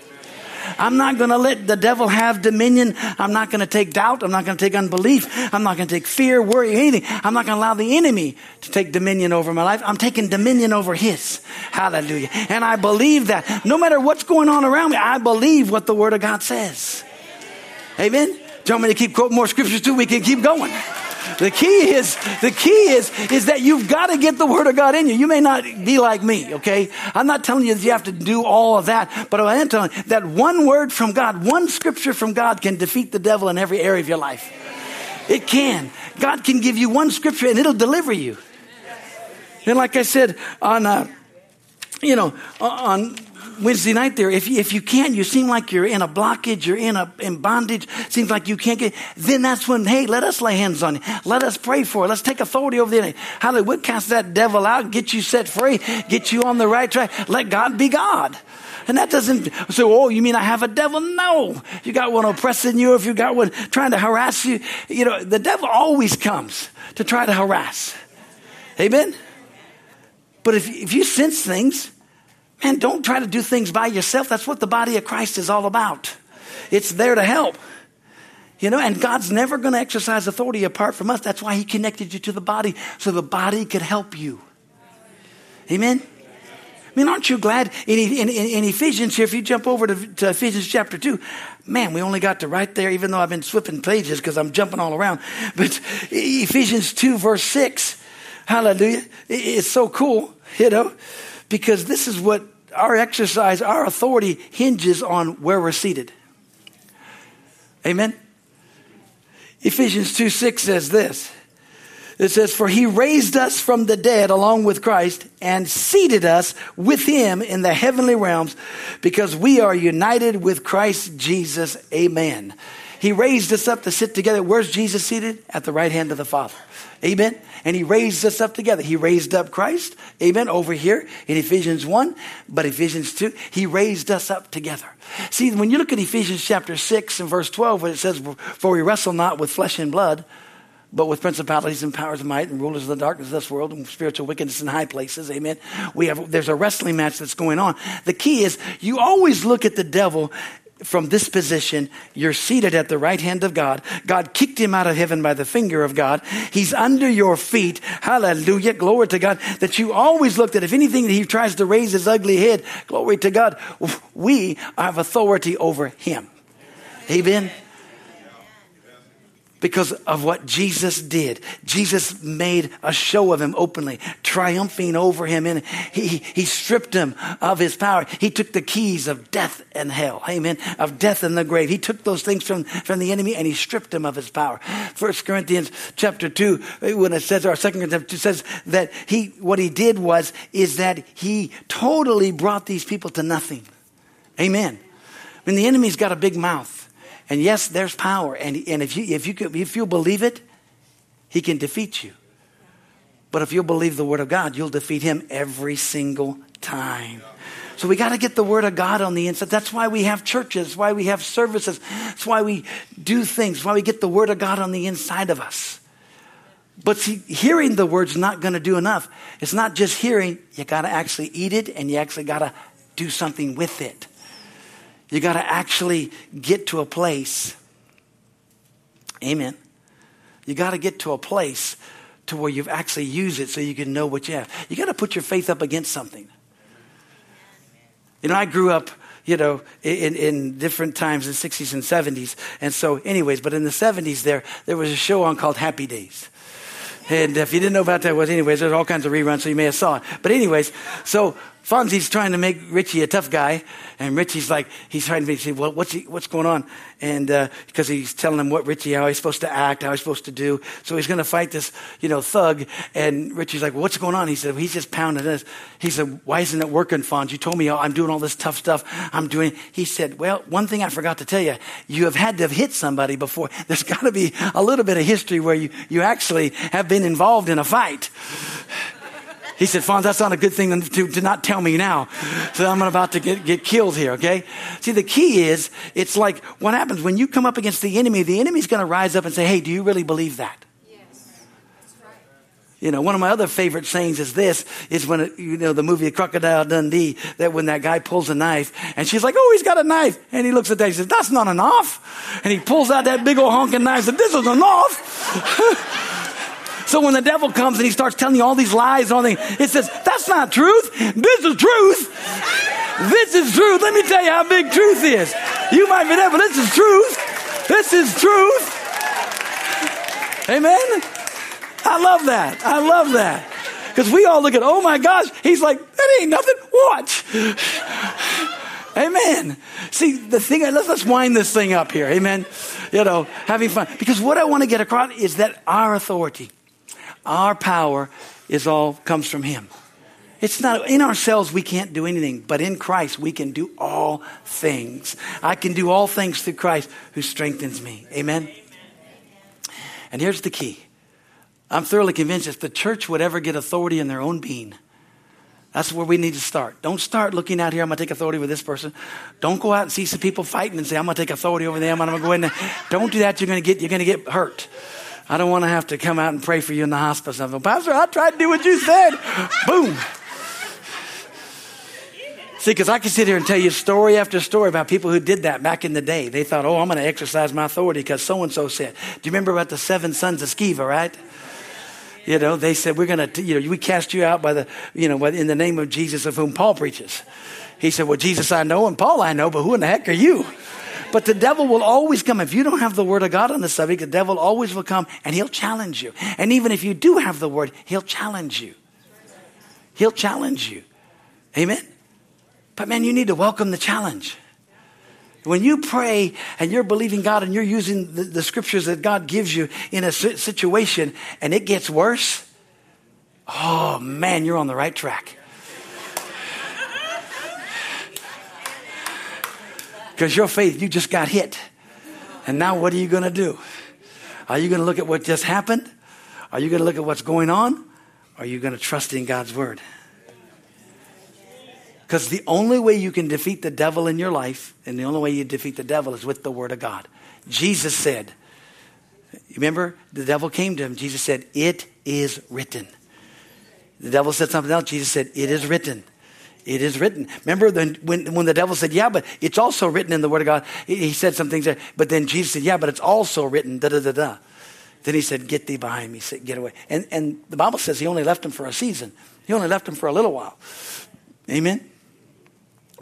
I'm not going to let the devil have dominion. I'm not going to take doubt. I'm not going to take unbelief. I'm not going to take fear, worry, anything. I'm not going to allow the enemy to take dominion over my life. I'm taking dominion over his. Hallelujah. And I believe that no matter what's going on around me, I believe what the word of God says. Amen. Do you want me to keep quoting more scriptures too? We can keep going. The key is that you've got to get the word of God in you. You may not be like me, okay? I'm not telling you that you have to do all of that, but I am telling you that one word from God, one scripture from God can defeat the devil in every area of your life. It can. God can give you one scripture and it'll deliver you. And like I said, on Wednesday night there, if you can't, you seem like you're in a blockage, you're in bondage, seems like you can't get, then that's when, hey, let us lay hands on you. Let us pray for it. Let's take authority over the enemy. Hallelujah. We'll cast that devil out, get you set free, get you on the right track. Let God be God. And that doesn't say, oh, you mean I have a devil? No. If you got one oppressing you, if you got one trying to harass you, you know, the devil always comes to try to harass. Amen? But if you sense things, man, don't try to do things by yourself. That's what the body of Christ is all about. It's there to help. You know, and God's never going to exercise authority apart from us. That's why he connected you to the body, so the body could help you. Amen? I mean, aren't you glad in Ephesians here, if you jump over to Ephesians chapter 2, man, we only got to right there, even though I've been flipping pages because I'm jumping all around. But Ephesians 2 verse 6, hallelujah, it's so cool, you know, because this is what our exercise, our authority hinges on where we're seated. Amen? Ephesians 2, 6 says this. It says, for he raised us from the dead along with Christ and seated us with him in the heavenly realms, because we are united with Christ Jesus. Amen. He raised us up to sit together. Where's Jesus seated? At the right hand of the Father. Amen. And he raised us up together. He raised up Christ. Amen. Over here in Ephesians 1, but Ephesians 2, he raised us up together. See, when you look at Ephesians chapter 6 and verse 12, where it says, for we wrestle not with flesh and blood, but with principalities and powers of might and rulers of the darkness of this world and spiritual wickedness in high places. Amen. There's a wrestling match that's going on. The key is you always look at the devil from this position. You're seated at the right hand of God. God kicked him out of heaven by the finger of God. He's under your feet. Hallelujah. Glory to God. That you always looked at, if anything that he tries to raise his ugly head, glory to God, we have authority over him. Amen. Amen. Because of what Jesus did. Jesus made a show of him openly, triumphing over him. And he stripped him of his power. He took the keys of death and hell. Amen. Of death and the grave. He took those things from the enemy and he stripped him of his power. 1 Corinthians chapter 2, when it says, or 2 Corinthians 2 says that what he did is that he totally brought these people to nothing. Amen. I mean, the enemy's got a big mouth. And yes, there's power, and if you believe it, he can defeat you. But if you believe the word of God, you'll defeat him every single time. So we got to get the word of God on the inside. That's why we have churches, why we have services, that's why we do things, why we get the word of God on the inside of us. But see, hearing the word's not going to do enough. It's not just hearing; you got to actually eat it, and you actually got to do something with it. You got to actually get to a place. Amen. You got to get to a place to where you've actually used it so you can know what you have. You got to put your faith up against something. You know, I grew up, you know, in different times in the 60s and 70s. And so anyways, but in the 70s there was a show on called Happy Days. And if you didn't know about that, there's all kinds of reruns, so you may have saw it. But anyways, so Fonzie's trying to make Richie a tough guy. And Richie's like, he's trying to say, well, what's going on? And because he's telling him how he's supposed to act, how he's supposed to do. So he's going to fight this, you know, thug. And Richie's like, well, what's going on? He said, well, he's just pounding this. He said, why isn't it working, Fonz? You told me I'm doing all this tough stuff. I'm doing it. He said, well, one thing I forgot to tell you, you have had to have hit somebody before. There's got to be a little bit of history where you actually have been involved in a fight. He said, Fonz, that's not a good thing to not tell me now. So I'm about to get killed here, okay? See, the key is, it's like what happens when you come up against the enemy's going to rise up and say, hey, do you really believe that? Yes, that's right. You know, one of my other favorite sayings is when, you know, the movie Crocodile Dundee, that when that guy pulls a knife and she's like, oh, he's got a knife. And he looks at that and says, that's not a knife. And he pulls out that big old honking knife and says, this is a knife. So when the devil comes and he starts telling you all these lies, it says, that's not truth. This is truth. This is truth. Let me tell you how big truth is. You might be there, but this is truth. This is truth. Amen. I love that. Because we all look at, oh my gosh. He's like, that ain't nothing. Watch. Amen. See, let's wind this thing up here. Amen. You know, having fun. Because what I want to get across is that our authority, our power comes from him. It's not in ourselves, we can't do anything, but in Christ, we can do all things. I can do all things through Christ who strengthens me. Amen. And here's the key. I'm thoroughly convinced if the church would ever get authority in their own being, that's where we need to start. Don't start looking out here, I'm going to take authority with this person. Don't go out and see some people fighting and say, I'm going to take authority over them. And I'm going to go in there. Don't do that. You're going to get hurt. I don't want to have to come out and pray for you in the hospice. I'm going, Pastor, I tried to do what you said. Boom. See, because I can sit here and tell you story after story about people who did that back in the day. They thought, oh, I'm going to exercise my authority because so-and-so said. Do you remember about the 7 sons of Sceva, right? You know, they said, we're going to, we cast you out by the, in the name of Jesus of whom Paul preaches. He said, well, Jesus I know and Paul I know, but who in the heck are you? But the devil will always come. If you don't have the word of God on the subject, the devil always will come and he'll challenge you. And even if you do have the word, he'll challenge you. He'll challenge you. Amen? But man, you need to welcome the challenge. When you pray and you're believing God and you're using the scriptures that God gives you in a situation and it gets worse, oh man, you're on the right track. Because your faith, you just got hit. And now what are you going to do? Are you going to look at what just happened? Are you going to look at what's going on? Or are you going to trust in God's word? Because the only way you can defeat the devil in your life, and the only way you defeat the devil is with the word of God. Jesus said, remember, the devil came to him. Jesus said, it is written. The devil said something else. Jesus said, it is written. It is written. Remember when the devil said, yeah, but it's also written in the word of God. He said some things there. But then Jesus said, yeah, but it's also written, da-da-da-da. Then he said, get thee behind me. He said, get away. And the Bible says he only left him for a season. He only left him for a little while. Amen?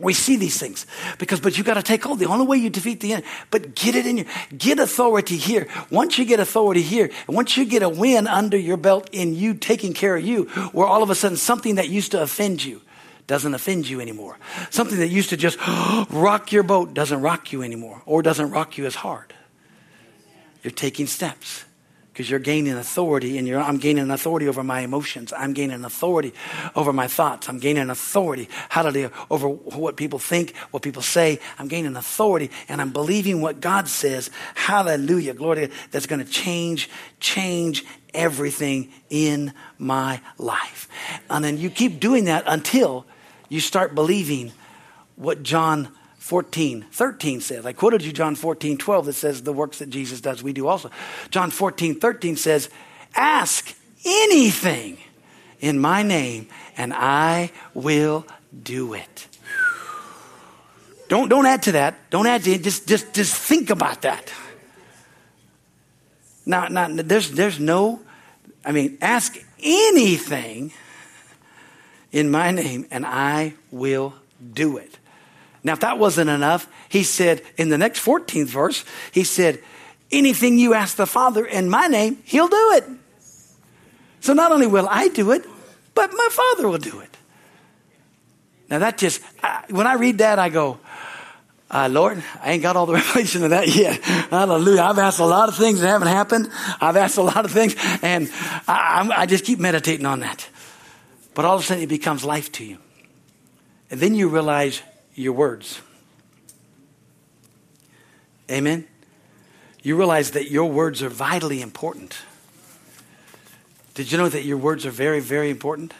We see these things but you got to take hold. The only way you defeat the enemy, but get it in you. Get authority here. Once you get authority here, and once you get a win under your belt in you taking care of you, where all of a sudden something that used to offend you doesn't offend you anymore. Something that used to just rock your boat doesn't rock you anymore, or doesn't rock you as hard. You're taking steps. Because you're gaining authority, and I'm gaining authority over my emotions. I'm gaining authority over my thoughts. I'm gaining authority, hallelujah, over what people think, what people say. I'm gaining authority, and I'm believing what God says, hallelujah, glory, that's going to change everything in my life. And then you keep doing that until you start believing what John 14:13 says. I quoted you John 14:12 that says the works that Jesus does, we do also. John 14:13 says, ask anything in my name and I will do it. Don't add to that. Don't add to it. Just think about that. Now there's no, ask anything in my name and I will do it. Now, if that wasn't enough, he said in the next 14th verse, he said, anything you ask the Father in my name, he'll do it. So not only will I do it, but my Father will do it. Now that just, when I read that, I go, Lord, I ain't got all the revelation of that yet. Hallelujah. I've asked a lot of things that haven't happened. I've asked a lot of things, and I just keep meditating on that. But all of a sudden, it becomes life to you. And then you realize your words. Amen. You realize that your words are vitally important. Did you know that your words are very, very important?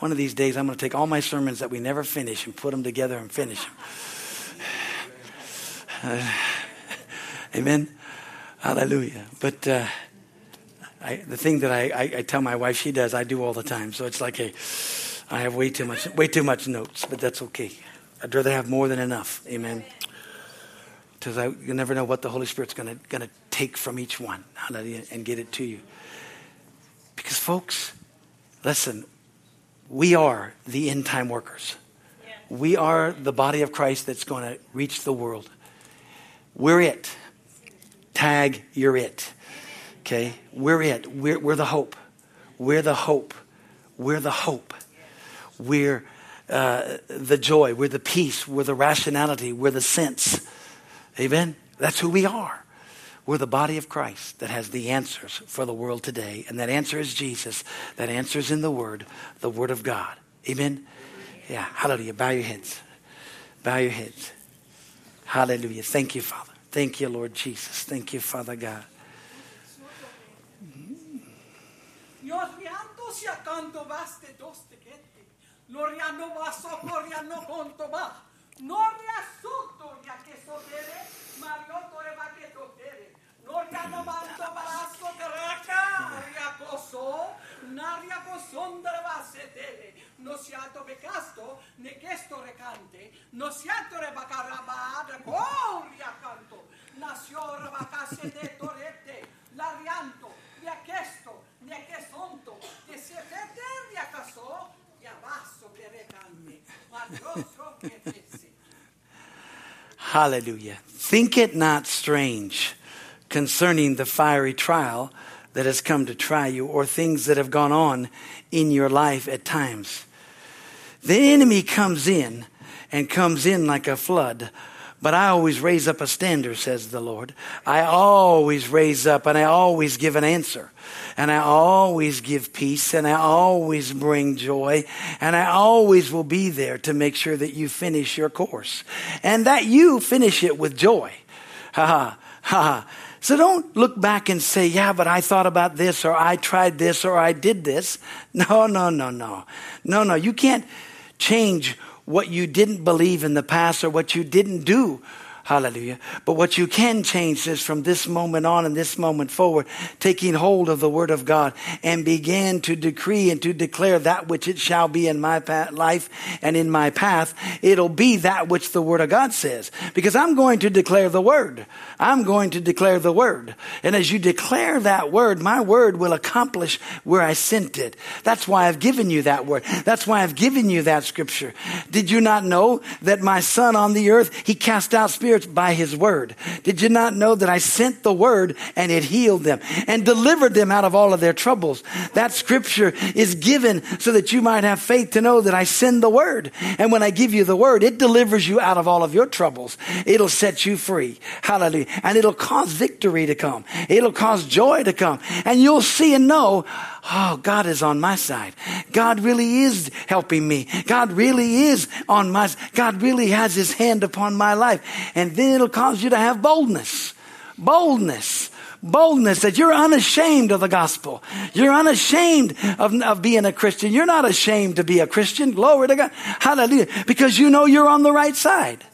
One of these days, I'm going to take all my sermons that we never finish and put them together and finish them. Amen. Hallelujah. But the thing that I tell my wife, she does, I do all the time. So it's like I have way too much notes, but that's okay. I'd rather have more than enough. Amen. Because you never know what the Holy Spirit's going to take from each one and get it to you. Because folks, listen, we are the end time workers. Yeah. We are the body of Christ that's going to reach the world. We're it. Tag, you're it. Okay? We're it. We're the hope. We're the hope. We're the hope. We're the joy. We're the peace. We're the rationality. We're the sense. Amen? That's who we are. We're the body of Christ that has the answers for the world today. And that answer is Jesus. That answer is in the Word of God. Amen? Yeah. Hallelujah. Bow your heads. Bow your heads. Hallelujah. Thank you, Father. Thank you, Lord Jesus. Thank you, Father God. Hallelujah. Think it not strange concerning the fiery trial that has come to try you, or things that have gone on in your life at times. The enemy comes in like a flood, but I always raise up a standard, says the Lord. I always raise up, and I always give an answer, and I always give peace, and I always bring joy, and I always will be there to make sure that you finish your course and that you finish it with joy. Ha ha, ha ha. So don't look back and say, yeah, but I thought about this, or I tried this, or I did this. No, no, no, no. No, no, you can't change what you didn't believe in the past or what you didn't do. Hallelujah. But what you can change is from this moment on and this moment forward, taking hold of the Word of God and begin to decree and to declare that which it shall be in my life and in my path. It'll be that which the Word of God says, because I'm going to declare the Word. I'm going to declare the Word. And as you declare that Word, my Word will accomplish where I sent it. That's why I've given you that Word. That's why I've given you that Scripture. Did you not know that my Son on the earth, he cast out spirits by his word? Did you not know that I sent the Word and it healed them and delivered them out of all of their troubles? That Scripture is given so that you might have faith to know that I send the Word. And when I give you the Word, it delivers you out of all of your troubles. It'll set you free. Hallelujah. And it'll cause victory to come. It'll cause joy to come. And you'll see and know, oh, God is on my side. God really is helping me. God really is on my side. God really has his hand upon my life. And then it'll cause you to have boldness. Boldness. Boldness that you're unashamed of the gospel. You're unashamed of being a Christian. You're not ashamed to be a Christian. Glory to God. Hallelujah. Because you know you're on the right side.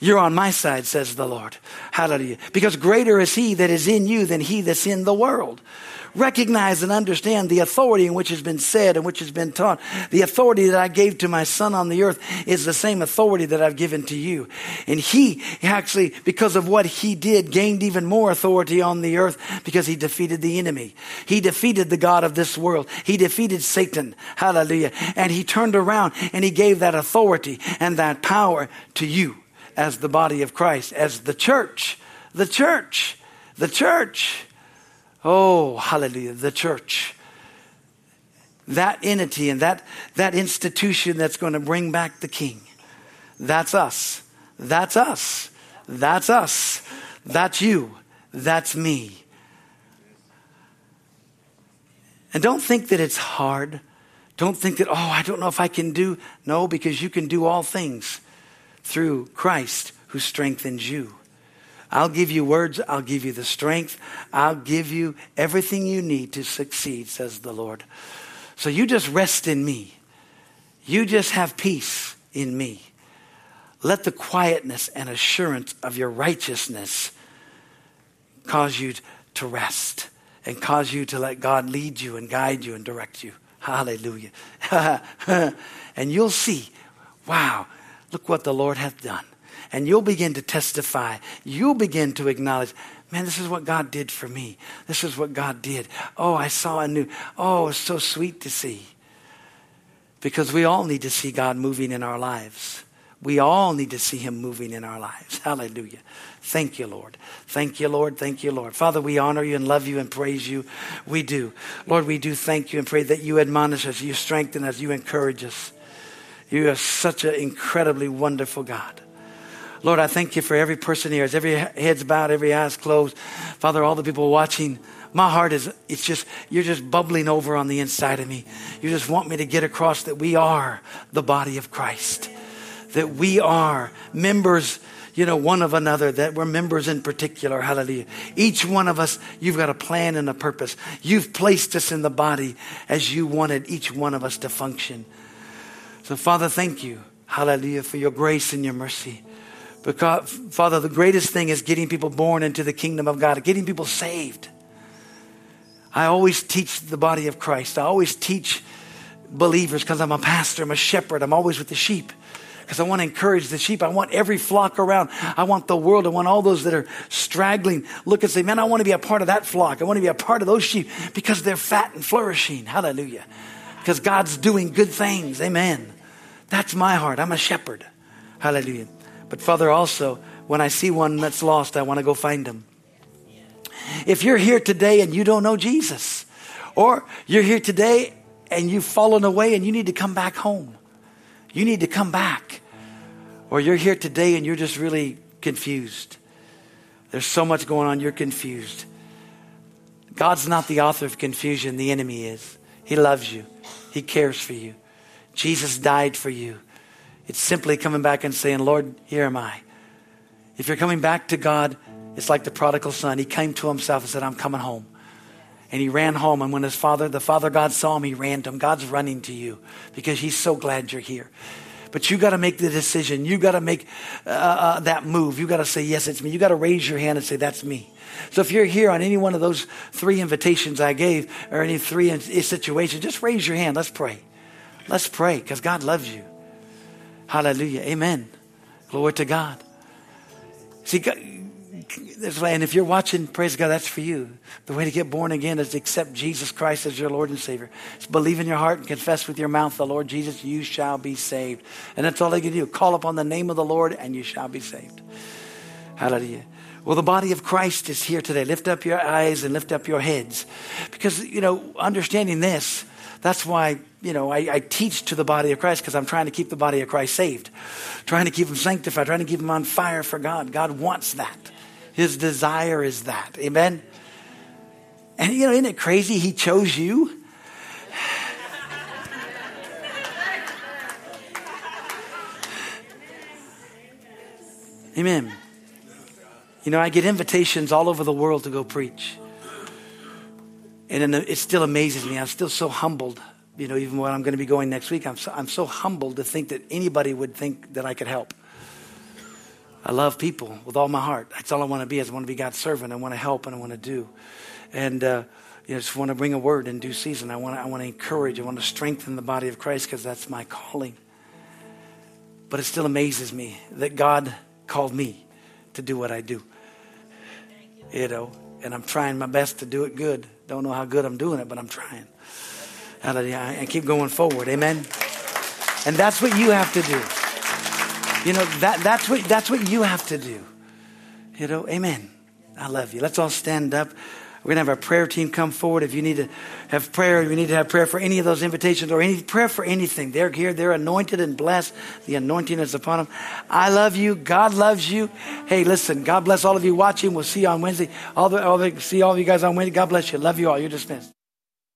You're on my side, says the Lord. Hallelujah. Because greater is he that is in you than he that's in the world. Recognize and understand the authority in which has been said and which has been taught. The authority that I gave to my Son on the earth is the same authority that I've given to you. And he actually, because of what he did, gained even more authority on the earth, because he defeated the enemy. He defeated the god of this world. He defeated Satan. Hallelujah. And he turned around and he gave that authority and that power to you as the body of Christ, as the church. The church. The church. Oh, hallelujah, the church. That entity and that institution that's going to bring back the King. That's us. That's us. That's us. That's you. That's me. And don't think that it's hard. Don't think that, oh, I don't know if I can do. No, because you can do all things through Christ who strengthens you. I'll give you words. I'll give you the strength. I'll give you everything you need to succeed, says the Lord. So you just rest in me. You just have peace in me. Let the quietness and assurance of your righteousness cause you to rest and cause you to let God lead you and guide you and direct you. Hallelujah. And you'll see, wow, look what the Lord hath done. And you'll begin to testify. You'll begin to acknowledge, man, this is what God did for me. This is what God did. Oh, I saw and knew. Oh, it's so sweet to see. Because we all need to see God moving in our lives. We all need to see him moving in our lives. Hallelujah. Thank you, Lord. Thank you, Lord. Thank you, Lord. Father, we honor you and love you and praise you. We do. Lord, we do thank you and pray that you admonish us, you strengthen us, you encourage us. You are such an incredibly wonderful God. Lord, I thank you for every person here. As every head's bowed, every eye's closed. Father, all the people watching, my heart is, it's just, you're just bubbling over on the inside of me. You just want me to get across that we are the body of Christ. That we are members, you know, one of another. That we're members in particular. Hallelujah. Each one of us, you've got a plan and a purpose. You've placed us in the body as you wanted each one of us to function. So Father, thank you. Hallelujah. For your grace and your mercy. Because Father, the greatest thing is getting people born into the kingdom of God. Getting people saved. I always teach the body of Christ. I always teach believers because I'm a pastor, I'm a shepherd. I'm always with the sheep because I want to encourage the sheep. I want every flock around. I want the world. I want all those that are straggling. Look and say, man, I want to be a part of that flock. I want to be a part of those sheep because they're fat and flourishing. Hallelujah. Because God's doing good things. Amen. That's my heart. I'm a shepherd. Hallelujah. But Father, also, when I see one that's lost, I want to go find him. If you're here today and you don't know Jesus, or you're here today and you've fallen away and you need to come back home, you need to come back, or you're here today and you're just really confused. There's so much going on, you're confused. God's not the author of confusion, the enemy is. He loves you. He cares for you. Jesus died for you. It's simply coming back and saying, Lord, here am I. If you're coming back to God, it's like the prodigal son. He came to himself and said, I'm coming home. And he ran home. And when his father, the Father God saw him, he ran to him. God's running to you because he's so glad you're here. But you got to make the decision. You got to make that move. You got to say, yes, it's me. You got to raise your hand and say, that's me. So if you're here on any one of those three invitations I gave or any three situations, just raise your hand. Let's pray. Let's pray because God loves you. Hallelujah. Amen. Glory to God. See, God, and if you're watching, praise God, that's for you. The way to get born again is to accept Jesus Christ as your Lord and Savior. It's believe in your heart and confess with your mouth the Lord Jesus, you shall be saved. And that's all they can do. Call upon the name of the Lord and you shall be saved. Hallelujah. Well, the body of Christ is here today. Lift up your eyes and lift up your heads. Because, you know, understanding this, that's why, you know, I teach to the body of Christ because I'm trying to keep the body of Christ saved. Trying to keep them sanctified. Trying to keep them on fire for God. God wants that. His desire is that. Amen? And you know, isn't it crazy? He chose you. Amen. You know, I get invitations all over the world to go preach. And it still amazes me. I'm still so humbled. You know, even when I'm going to be going next week, I'm so humbled to think that anybody would think that I could help. I love people with all my heart. That's all I want to be is I want to be God's servant. I want to help and I want to do. And you know, just want to bring a word in due season. I want to encourage. I want to strengthen the body of Christ because that's my calling. But it still amazes me that God called me to do what I do. You know, and I'm trying my best to do it good. Don't know how good I'm doing it, but I'm trying. Hallelujah. And keep going forward. Amen. And that's what you have to do. You know, that's what you have to do. You know, amen. I love you. Let's all stand up. We're going to have our prayer team come forward. If you need to have prayer, if you need to have prayer for any of those invitations or any prayer for anything, they're here. They're anointed and blessed. The anointing is upon them. I love you. God loves you. Hey, listen, God bless all of you watching. We'll see you on Wednesday. See all of you guys on Wednesday. God bless you. Love you all. You're dismissed.